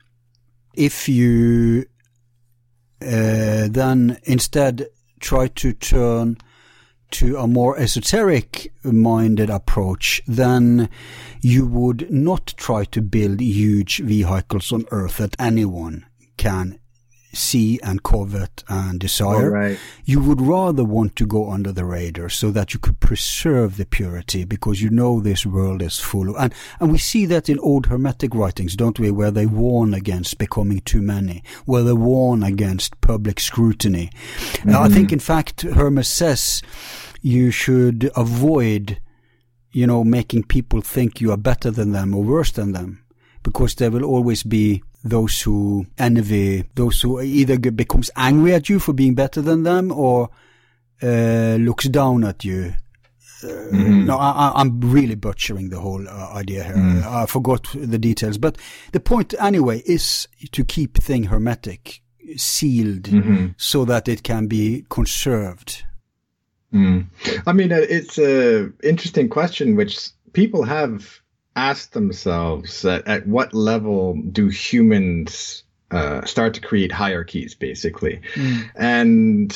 if you then instead try to turn to a more esoteric-minded approach, then you would not try to build huge vehicles on Earth that anyone can see and covet and desire. Right. You would rather want to go under the radar so that you could preserve the purity, because you know this world is full of... And we see that in old Hermetic writings, don't we, where they warn against becoming too many, where they warn against public scrutiny. Now, I think, in fact, Hermes says you should avoid, you know, making people think you are better than them or worse than them, because there will always be those who envy, those who either becomes angry at you for being better than them or looks down at you. No, I'm really butchering the whole idea here. I forgot the details. But the point anyway is to keep thing hermetic, sealed, so that it can be conserved. I mean, it's an interesting question which people have ask themselves, at what level do humans start to create hierarchies, basically? And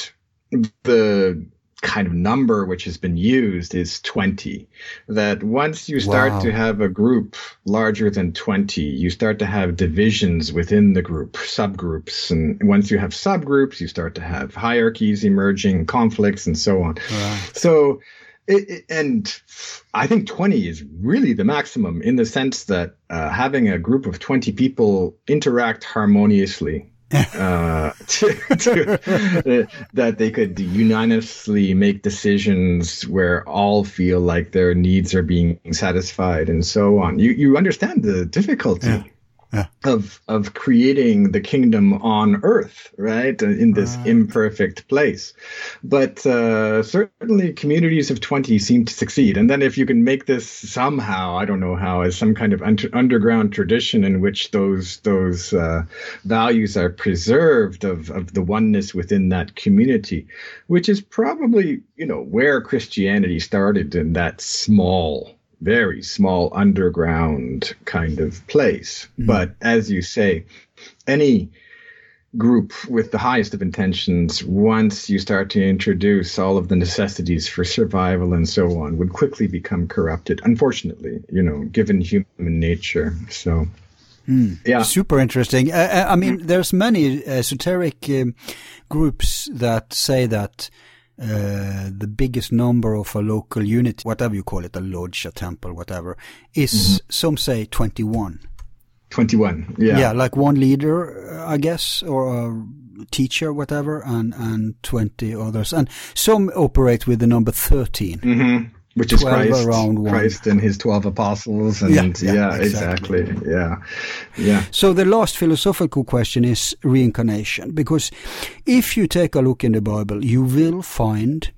the kind of number which has been used is 20, that once you start to have a group larger than 20, you start to have divisions within the group, subgroups. And once you have subgroups, you start to have hierarchies emerging, conflicts, and so on. So... And I think 20 is really the maximum, in the sense that having a group of 20 people interact harmoniously that they could unanimously make decisions where all feel like their needs are being satisfied and so on. You understand the difficulty of creating the kingdom on earth, right? In this imperfect place. But certainly communities of 20 seem to succeed. And then if you can make this somehow, I don't know how, as some kind of underground tradition in which those values are preserved of the oneness within that community, which is probably, where Christianity started in that very small underground kind of place. Mm. But as you say, any group with the highest of intentions, once you start to introduce all of the necessities for survival and so on, would quickly become corrupted, unfortunately, given human nature. So, yeah. Super interesting. I mean, there's many esoteric groups that say that the biggest number of a local unit, whatever you call it, a lodge, a temple, whatever, is some say 21. 21, yeah. Yeah, like one leader, I guess, or a teacher, whatever, and 20 others. And some operate with the number 13. Mm-hmm. Which is Christ and his 12 apostles. And exactly. Yeah. So the last philosophical question is reincarnation, because if you take a look in the Bible, you will find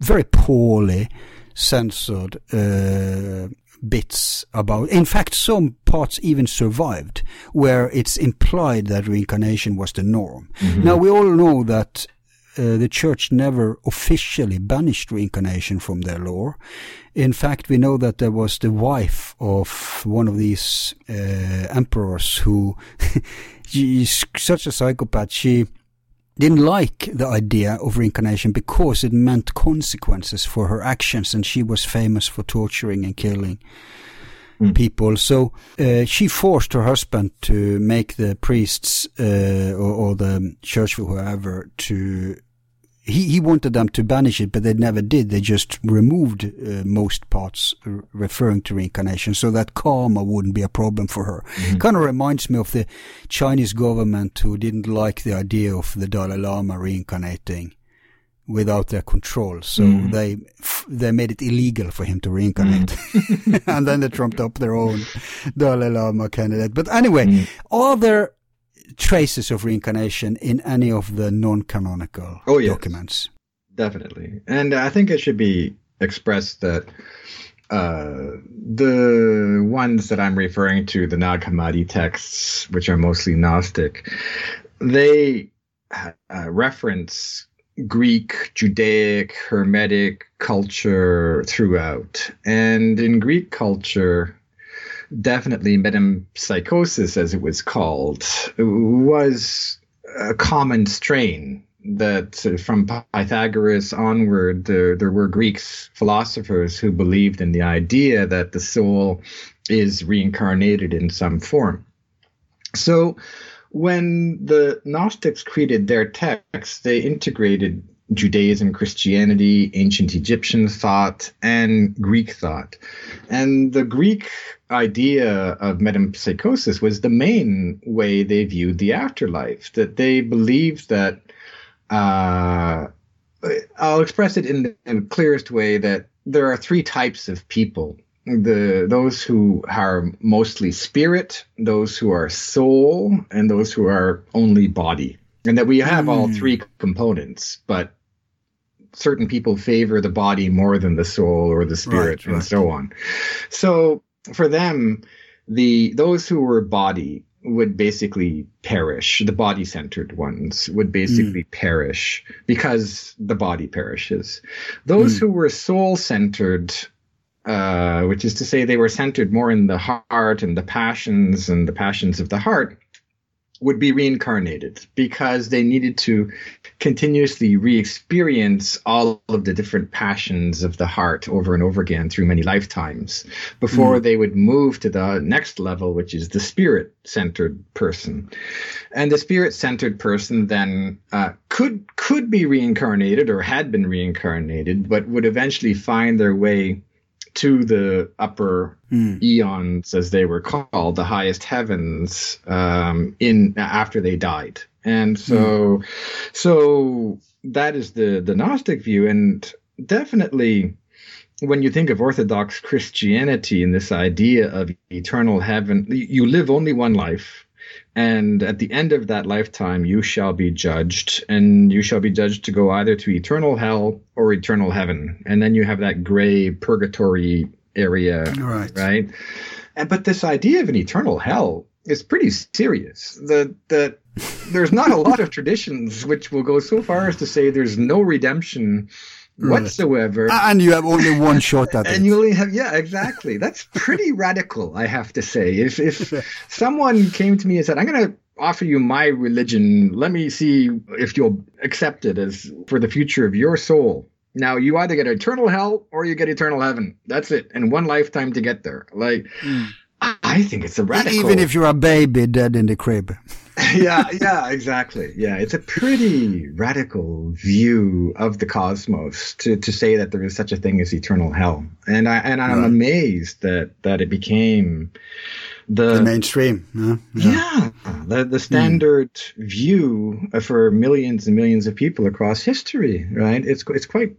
very poorly censored bits about, in fact, some parts even survived, where it's implied that reincarnation was the norm. Mm-hmm. Now, we all know that the church never officially banished reincarnation from their lore. In fact, we know that there was the wife of one of these emperors who, she's such a psychopath, she didn't like the idea of reincarnation because it meant consequences for her actions, and she was famous for torturing and killing people. So she forced her husband to make the priests or the church or whoever to... He wanted them to banish it, but they never did. They just removed most parts referring to reincarnation so that karma wouldn't be a problem for her. Mm-hmm. Kind of reminds me of the Chinese government who didn't like the idea of the Dalai Lama reincarnating without their control. So they made it illegal for him to reincarnate. And then they trumped up their own Dalai Lama candidate. But anyway, are there traces of reincarnation in any of the non-canonical documents? Definitely. And I think it should be expressed that the ones that I'm referring to, the Nag Hammadi texts, which are mostly Gnostic, they reference Greek, Judaic, Hermetic culture throughout. And in Greek culture, definitely metempsychosis, as it was called, was a common strain that from Pythagoras onward, there were Greek philosophers who believed in the idea that the soul is reincarnated in some form. So when the Gnostics created their texts, they integrated Judaism, Christianity, ancient Egyptian thought, and Greek thought. And the Greek idea of metempsychosis was the main way they viewed the afterlife, that they believed that, I'll express it in the clearest way, that there are three types of people. Those who are mostly spirit, those who are soul, and those who are only body. And that we have all three components, but certain people favor the body more than the soul or the spirit, and so on. So for them, those who were body would basically perish. The body-centered ones would basically perish because the body perishes. Those who were soul-centered, which is to say they were centered more in the heart and the passions of the heart, would be reincarnated because they needed to continuously re-experience all of the different passions of the heart over and over again through many lifetimes before they would move to the next level, which is the spirit-centered person. And the spirit-centered person then could be reincarnated or had been reincarnated, but would eventually find their way to the upper eons, as they were called, the highest heavens, in after they died. And so, so that is the Gnostic view. And definitely, when you think of Orthodox Christianity and this idea of eternal heaven, you live only one life. And at the end of that lifetime, you shall be judged, and you shall be judged to go either to eternal hell or eternal heaven. And then you have that gray purgatory area, right? And, but this idea of an eternal hell is pretty serious. The there's not a lot of traditions which will go so far as to say there's no redemption whatsoever. And you have only one shot at it. And you only have, yeah, exactly. That's pretty radical, I have to say. If someone came to me and said, I'm going to offer you my religion, let me see if you'll accept it as for the future of your soul. Now, you either get eternal hell or you get eternal heaven. That's it. And one lifetime to get there. Like, I think it's a radical. Even if you're a baby dead in the crib. Yeah, exactly. Yeah, it's a pretty radical view of the cosmos to say that there is such a thing as eternal hell. And I'm amazed that it became the mainstream. The standard view for millions and millions of people across history, right? It's quite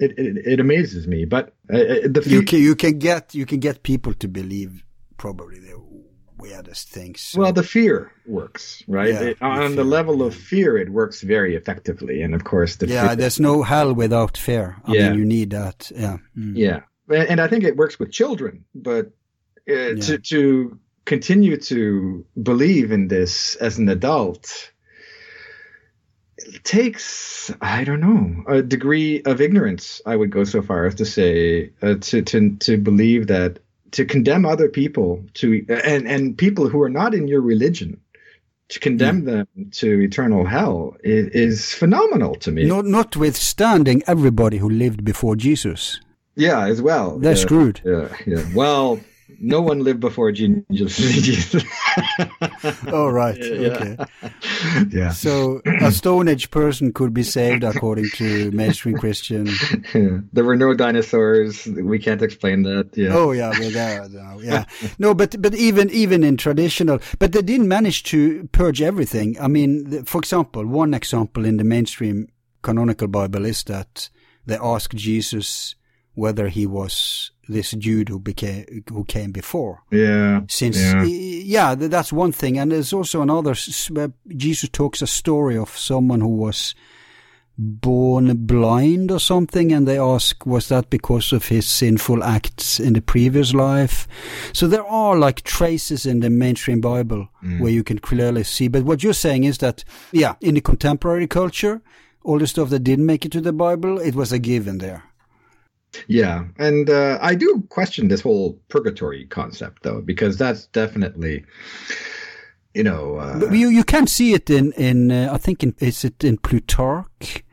it amazes me, but you can get people to believe probably they weirdest things. So. Well, the fear works, right? The level of fear, it works very effectively. And of course, fear, there's no hell without fear. I mean, you need that. Yeah. Mm. Yeah. And I think it works with children, but to continue to believe in this as an adult, it takes, I don't know, a degree of ignorance. I would go so far as to say, to believe that, to condemn other people to and people who are not in your religion, to condemn them to eternal hell is phenomenal to me. Notwithstanding everybody who lived before Jesus. Yeah, as well. They're screwed. Yeah. Well, no one lived before Jesus. Oh, right. Okay. Yeah. So a Stone Age person could be saved according to mainstream Christian. Yeah. There were no dinosaurs. We can't explain that. Yeah. Oh, yeah. Well, yeah. No, but even in traditional, but they didn't manage to purge everything. I mean, for example, one example in the mainstream canonical Bible is that they asked Jesus whether he was this dude who came before. Yeah. That's one thing. And there's also another, Jesus talks a story of someone who was born blind or something, and they ask, was that because of his sinful acts in the previous life? So there are like traces in the mainstream Bible where you can clearly see. But what you're saying is that, in the contemporary culture, all the stuff that didn't make it to the Bible, it was a given there. Yeah, and I do question this whole purgatory concept, though, because that's definitely, you know... you can see it in I think, is it in Plutarch?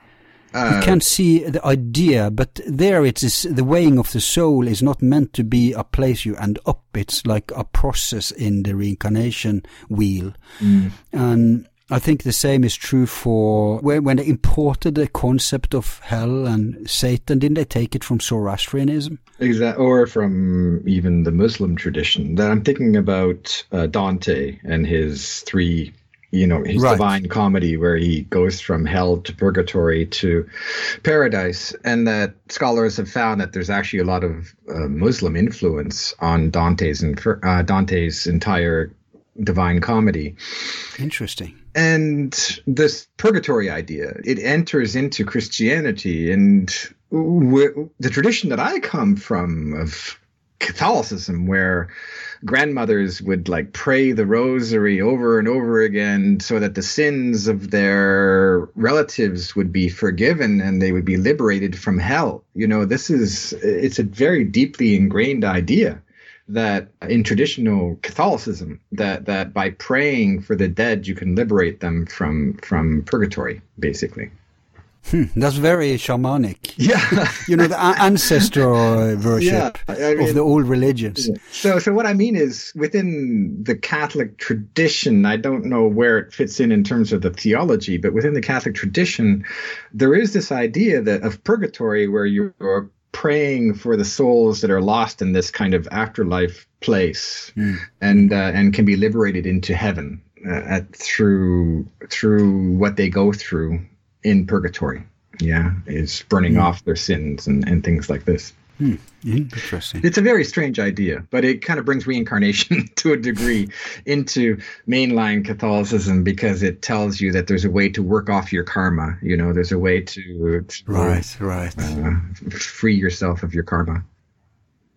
You can see the idea, but there it is, the weighing of the soul is not meant to be a place you end up. It's like a process in the reincarnation wheel. Mm. And I think the same is true for when they imported the concept of hell and Satan. Didn't they take it from Zoroastrianism? Exactly, or from even the Muslim tradition. That I'm thinking about Dante and his three, Divine Comedy, where he goes from hell to purgatory to paradise, and that scholars have found that there's actually a lot of Muslim influence on Dante's entire Divine Comedy. Interesting. And this purgatory idea, it enters into Christianity, and the tradition that I come from of Catholicism, where grandmothers would like pray the rosary over and over again so that the sins of their relatives would be forgiven and they would be liberated from hell. It's a very deeply ingrained idea that in traditional Catholicism, that by praying for the dead, you can liberate them from purgatory, basically. That's very shamanic. Yeah. The ancestor worship of the old religions. Yeah. So what I mean is, within the Catholic tradition, I don't know where it fits in terms of the theology, but within the Catholic tradition, there is this idea of purgatory where you're praying for the souls that are lost in this kind of afterlife place, and can be liberated into heaven through what they go through in purgatory. Yeah, is burning off their sins and things like this. Interesting. It's a very strange idea, but it kind of brings reincarnation to a degree into mainline Catholicism, because it tells you that there's a way to work off your karma. You know, there's a way to free yourself of your karma.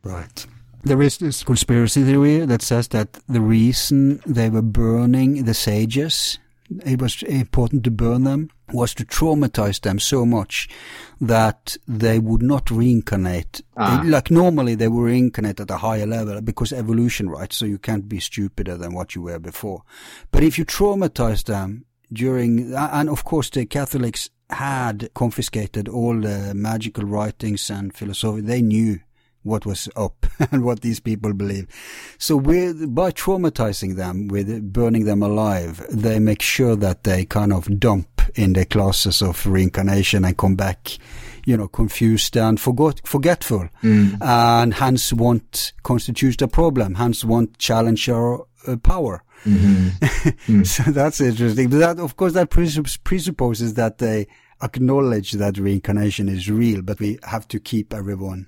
Right. There is this conspiracy theory that says that the reason they were burning the sages, it was important to burn them, was to traumatize them so much that they would not reincarnate. Like normally they would reincarnate at a higher level because evolution, right? So you can't be stupider than what you were before. But if you traumatize them during, and of course the Catholics had confiscated all the magical writings and philosophy, they knew what was up and what these people believe. So by traumatizing them, with burning them alive, they make sure that they kind of dump in their classes of reincarnation and come back, you know, confused and forgetful. And hence won't constitute a problem, hence won't challenge our power. So that's interesting. But that, of course, that presupposes that they acknowledge that reincarnation is real, but we have to keep everyone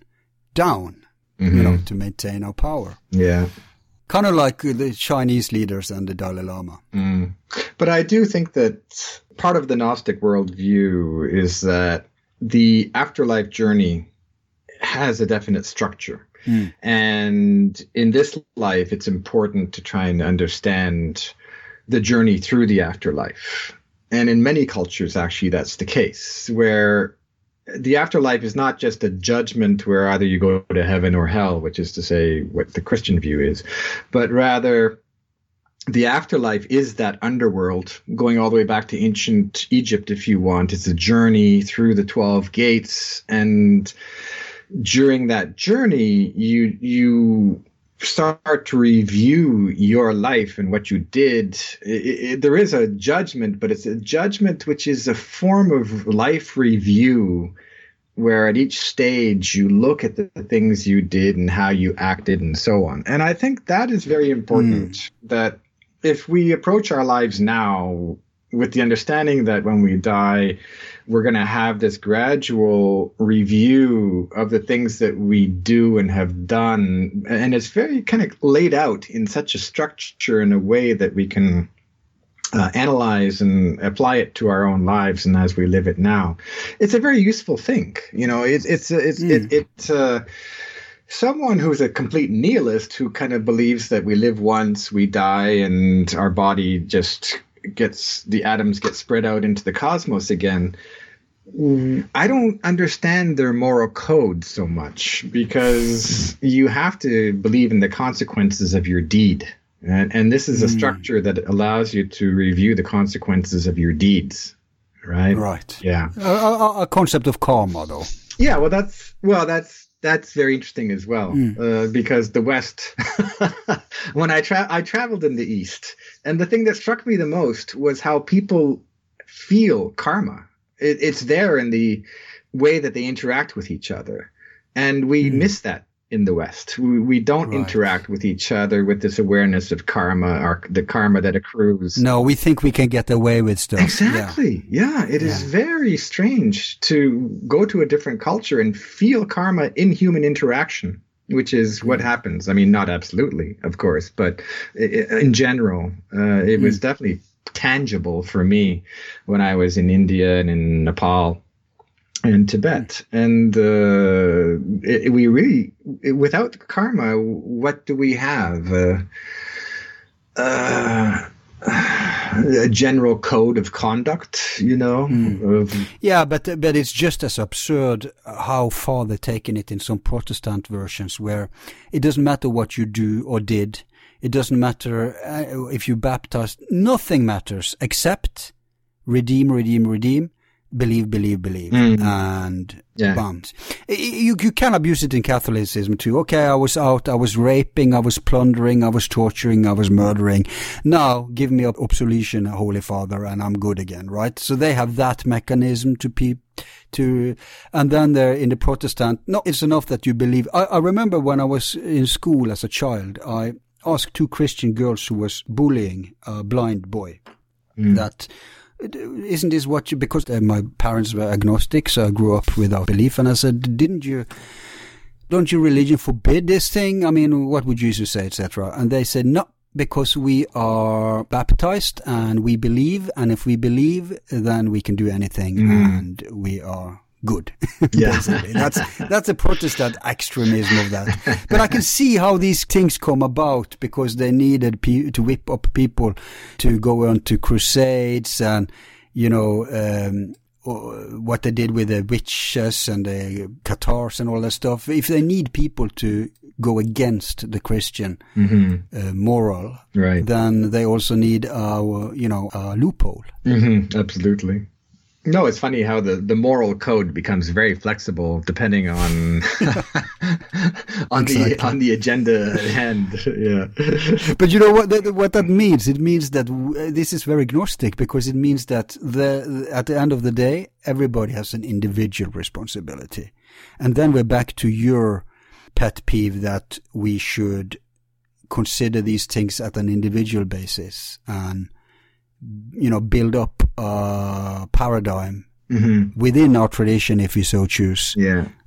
down, you know, to maintain our power. Yeah. Kind of like the Chinese leaders and the Dalai Lama. But I do think that part of the Gnostic worldview is that the afterlife journey has a definite structure. And in this life, it's important to try and understand the journey through the afterlife. And in many cultures, actually, that's the case, where the afterlife is not just a judgment where either you go to heaven or hell, which is to say what the Christian view is, but rather the afterlife is that underworld going all the way back to ancient Egypt, if you want. It's a journey through the 12 gates. And during that journey, you start to review your life and what you did. There is a judgment, but it's a judgment which is a form of life review, where at each stage you look at the things you did and how you acted and so on. And I think that is very important, that if we approach our lives now with the understanding that when we die, we're going to have this gradual review of the things that we do and have done. And it's very kind of laid out in such a structure in a way that we can analyze and apply it to our own lives and as we live it now. It's a very useful thing. You know, someone who's a complete nihilist, who kind of believes that we live once, we die, and our body just the atoms get spread out into the cosmos again. I don't understand their moral code so much, because you have to believe in the consequences of your deed. And this is a structure that allows you to review the consequences of your deeds, right? Right. Yeah. A concept of karma, though. Yeah, well, that's very interesting as well, because the West, when I traveled in the East, and the thing that struck me the most was how people feel karma. It's there in the way that they interact with each other. And we miss that in the West. We don't interact with each other with this awareness of karma, or the karma that accrues. No, we think we can get away with stuff. Exactly. Yeah. It is very strange to go to a different culture and feel karma in human interaction, which is what happens. I mean, not absolutely, of course, but in general, it was definitely tangible for me when I was in India and in Nepal and Tibet. And without karma, what do we have? A general code of conduct, you know? Yeah, but it's just as absurd how far they're taking it in some Protestant versions, where it doesn't matter what you do or did. It doesn't matter if you baptized. Nothing matters except redeem. Believe, and bombs. You can abuse it in Catholicism too. Okay, I was out, I was raping, I was plundering, I was torturing, I was murdering. Now give me absolution, Holy Father, and I'm good again, right? So they have that mechanism to And then they're in the Protestant. No, it's enough that you believe. I remember when I was in school as a child, I asked two Christian girls who was bullying a blind boy that, isn't this what you, because my parents were agnostic, so I grew up without belief. And I said, don't your religion forbid this thing? I mean, what would Jesus say, etc.? And they said, no, because we are baptized and we believe. And if we believe, then we can do anything and we are good. Basically. That's a Protestant extremism of that. But I can see how these things come about because they needed to whip up people to go on to crusades and, you know, what they did with the witches and the Cathars and all that stuff. If they need people to go against the Christian moral, then they also need a loophole. Mm-hmm. Absolutely. No, it's funny how the moral code becomes very flexible depending on on the agenda at hand. But you know what that means? It means that this is very agnostic because it means that at the end of the day, everybody has an individual responsibility. And then we're back to your pet peeve that we should consider these things at an individual basis and, you know, build up a paradigm within our tradition, if you so choose,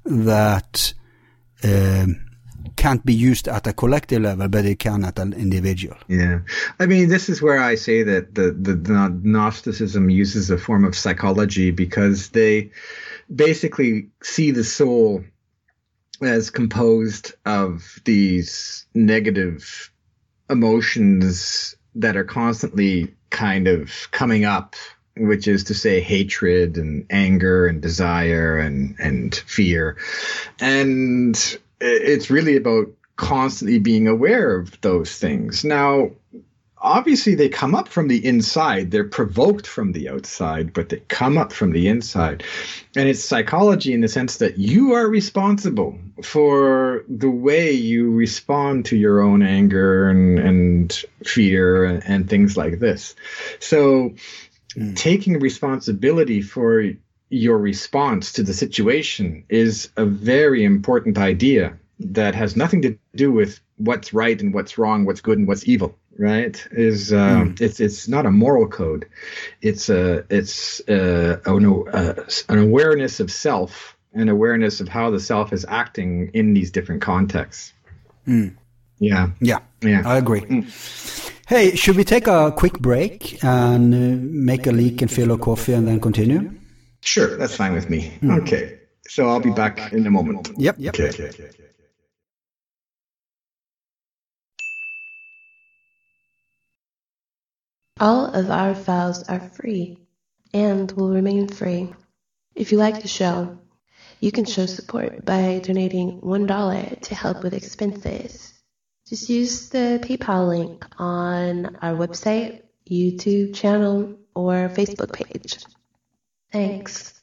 that can't be used at a collective level, but it can at an individual. Yeah. I mean, this is where I say that the Gnosticism uses a form of psychology because they basically see the soul as composed of these negative emotions that are constantly kind of coming up, which is to say hatred and anger and desire and fear. And it's really about constantly being aware of those things. Now, obviously, they come up from the inside. They're provoked from the outside, but they come up from the inside. And it's psychology in the sense that you are responsible for the way you respond to your own anger and fear and things like this. So taking responsibility for your response to the situation is a very important idea that has nothing to do with what's right and what's wrong, what's good and what's evil. Right? It's not a moral code. It's an awareness of self, an awareness of how the self is acting in these different contexts. Yeah. I agree. Hey, should we take a quick break and make a leak and fill a coffee and then continue? Sure, that's fine with me. Okay, so I'll be back in a moment. Yep. Okay. All of our vows are free and will remain free. If you like the show, you can show support by donating $1 to help with expenses. Just use the PayPal link on our website, YouTube channel, or Facebook page. Thanks.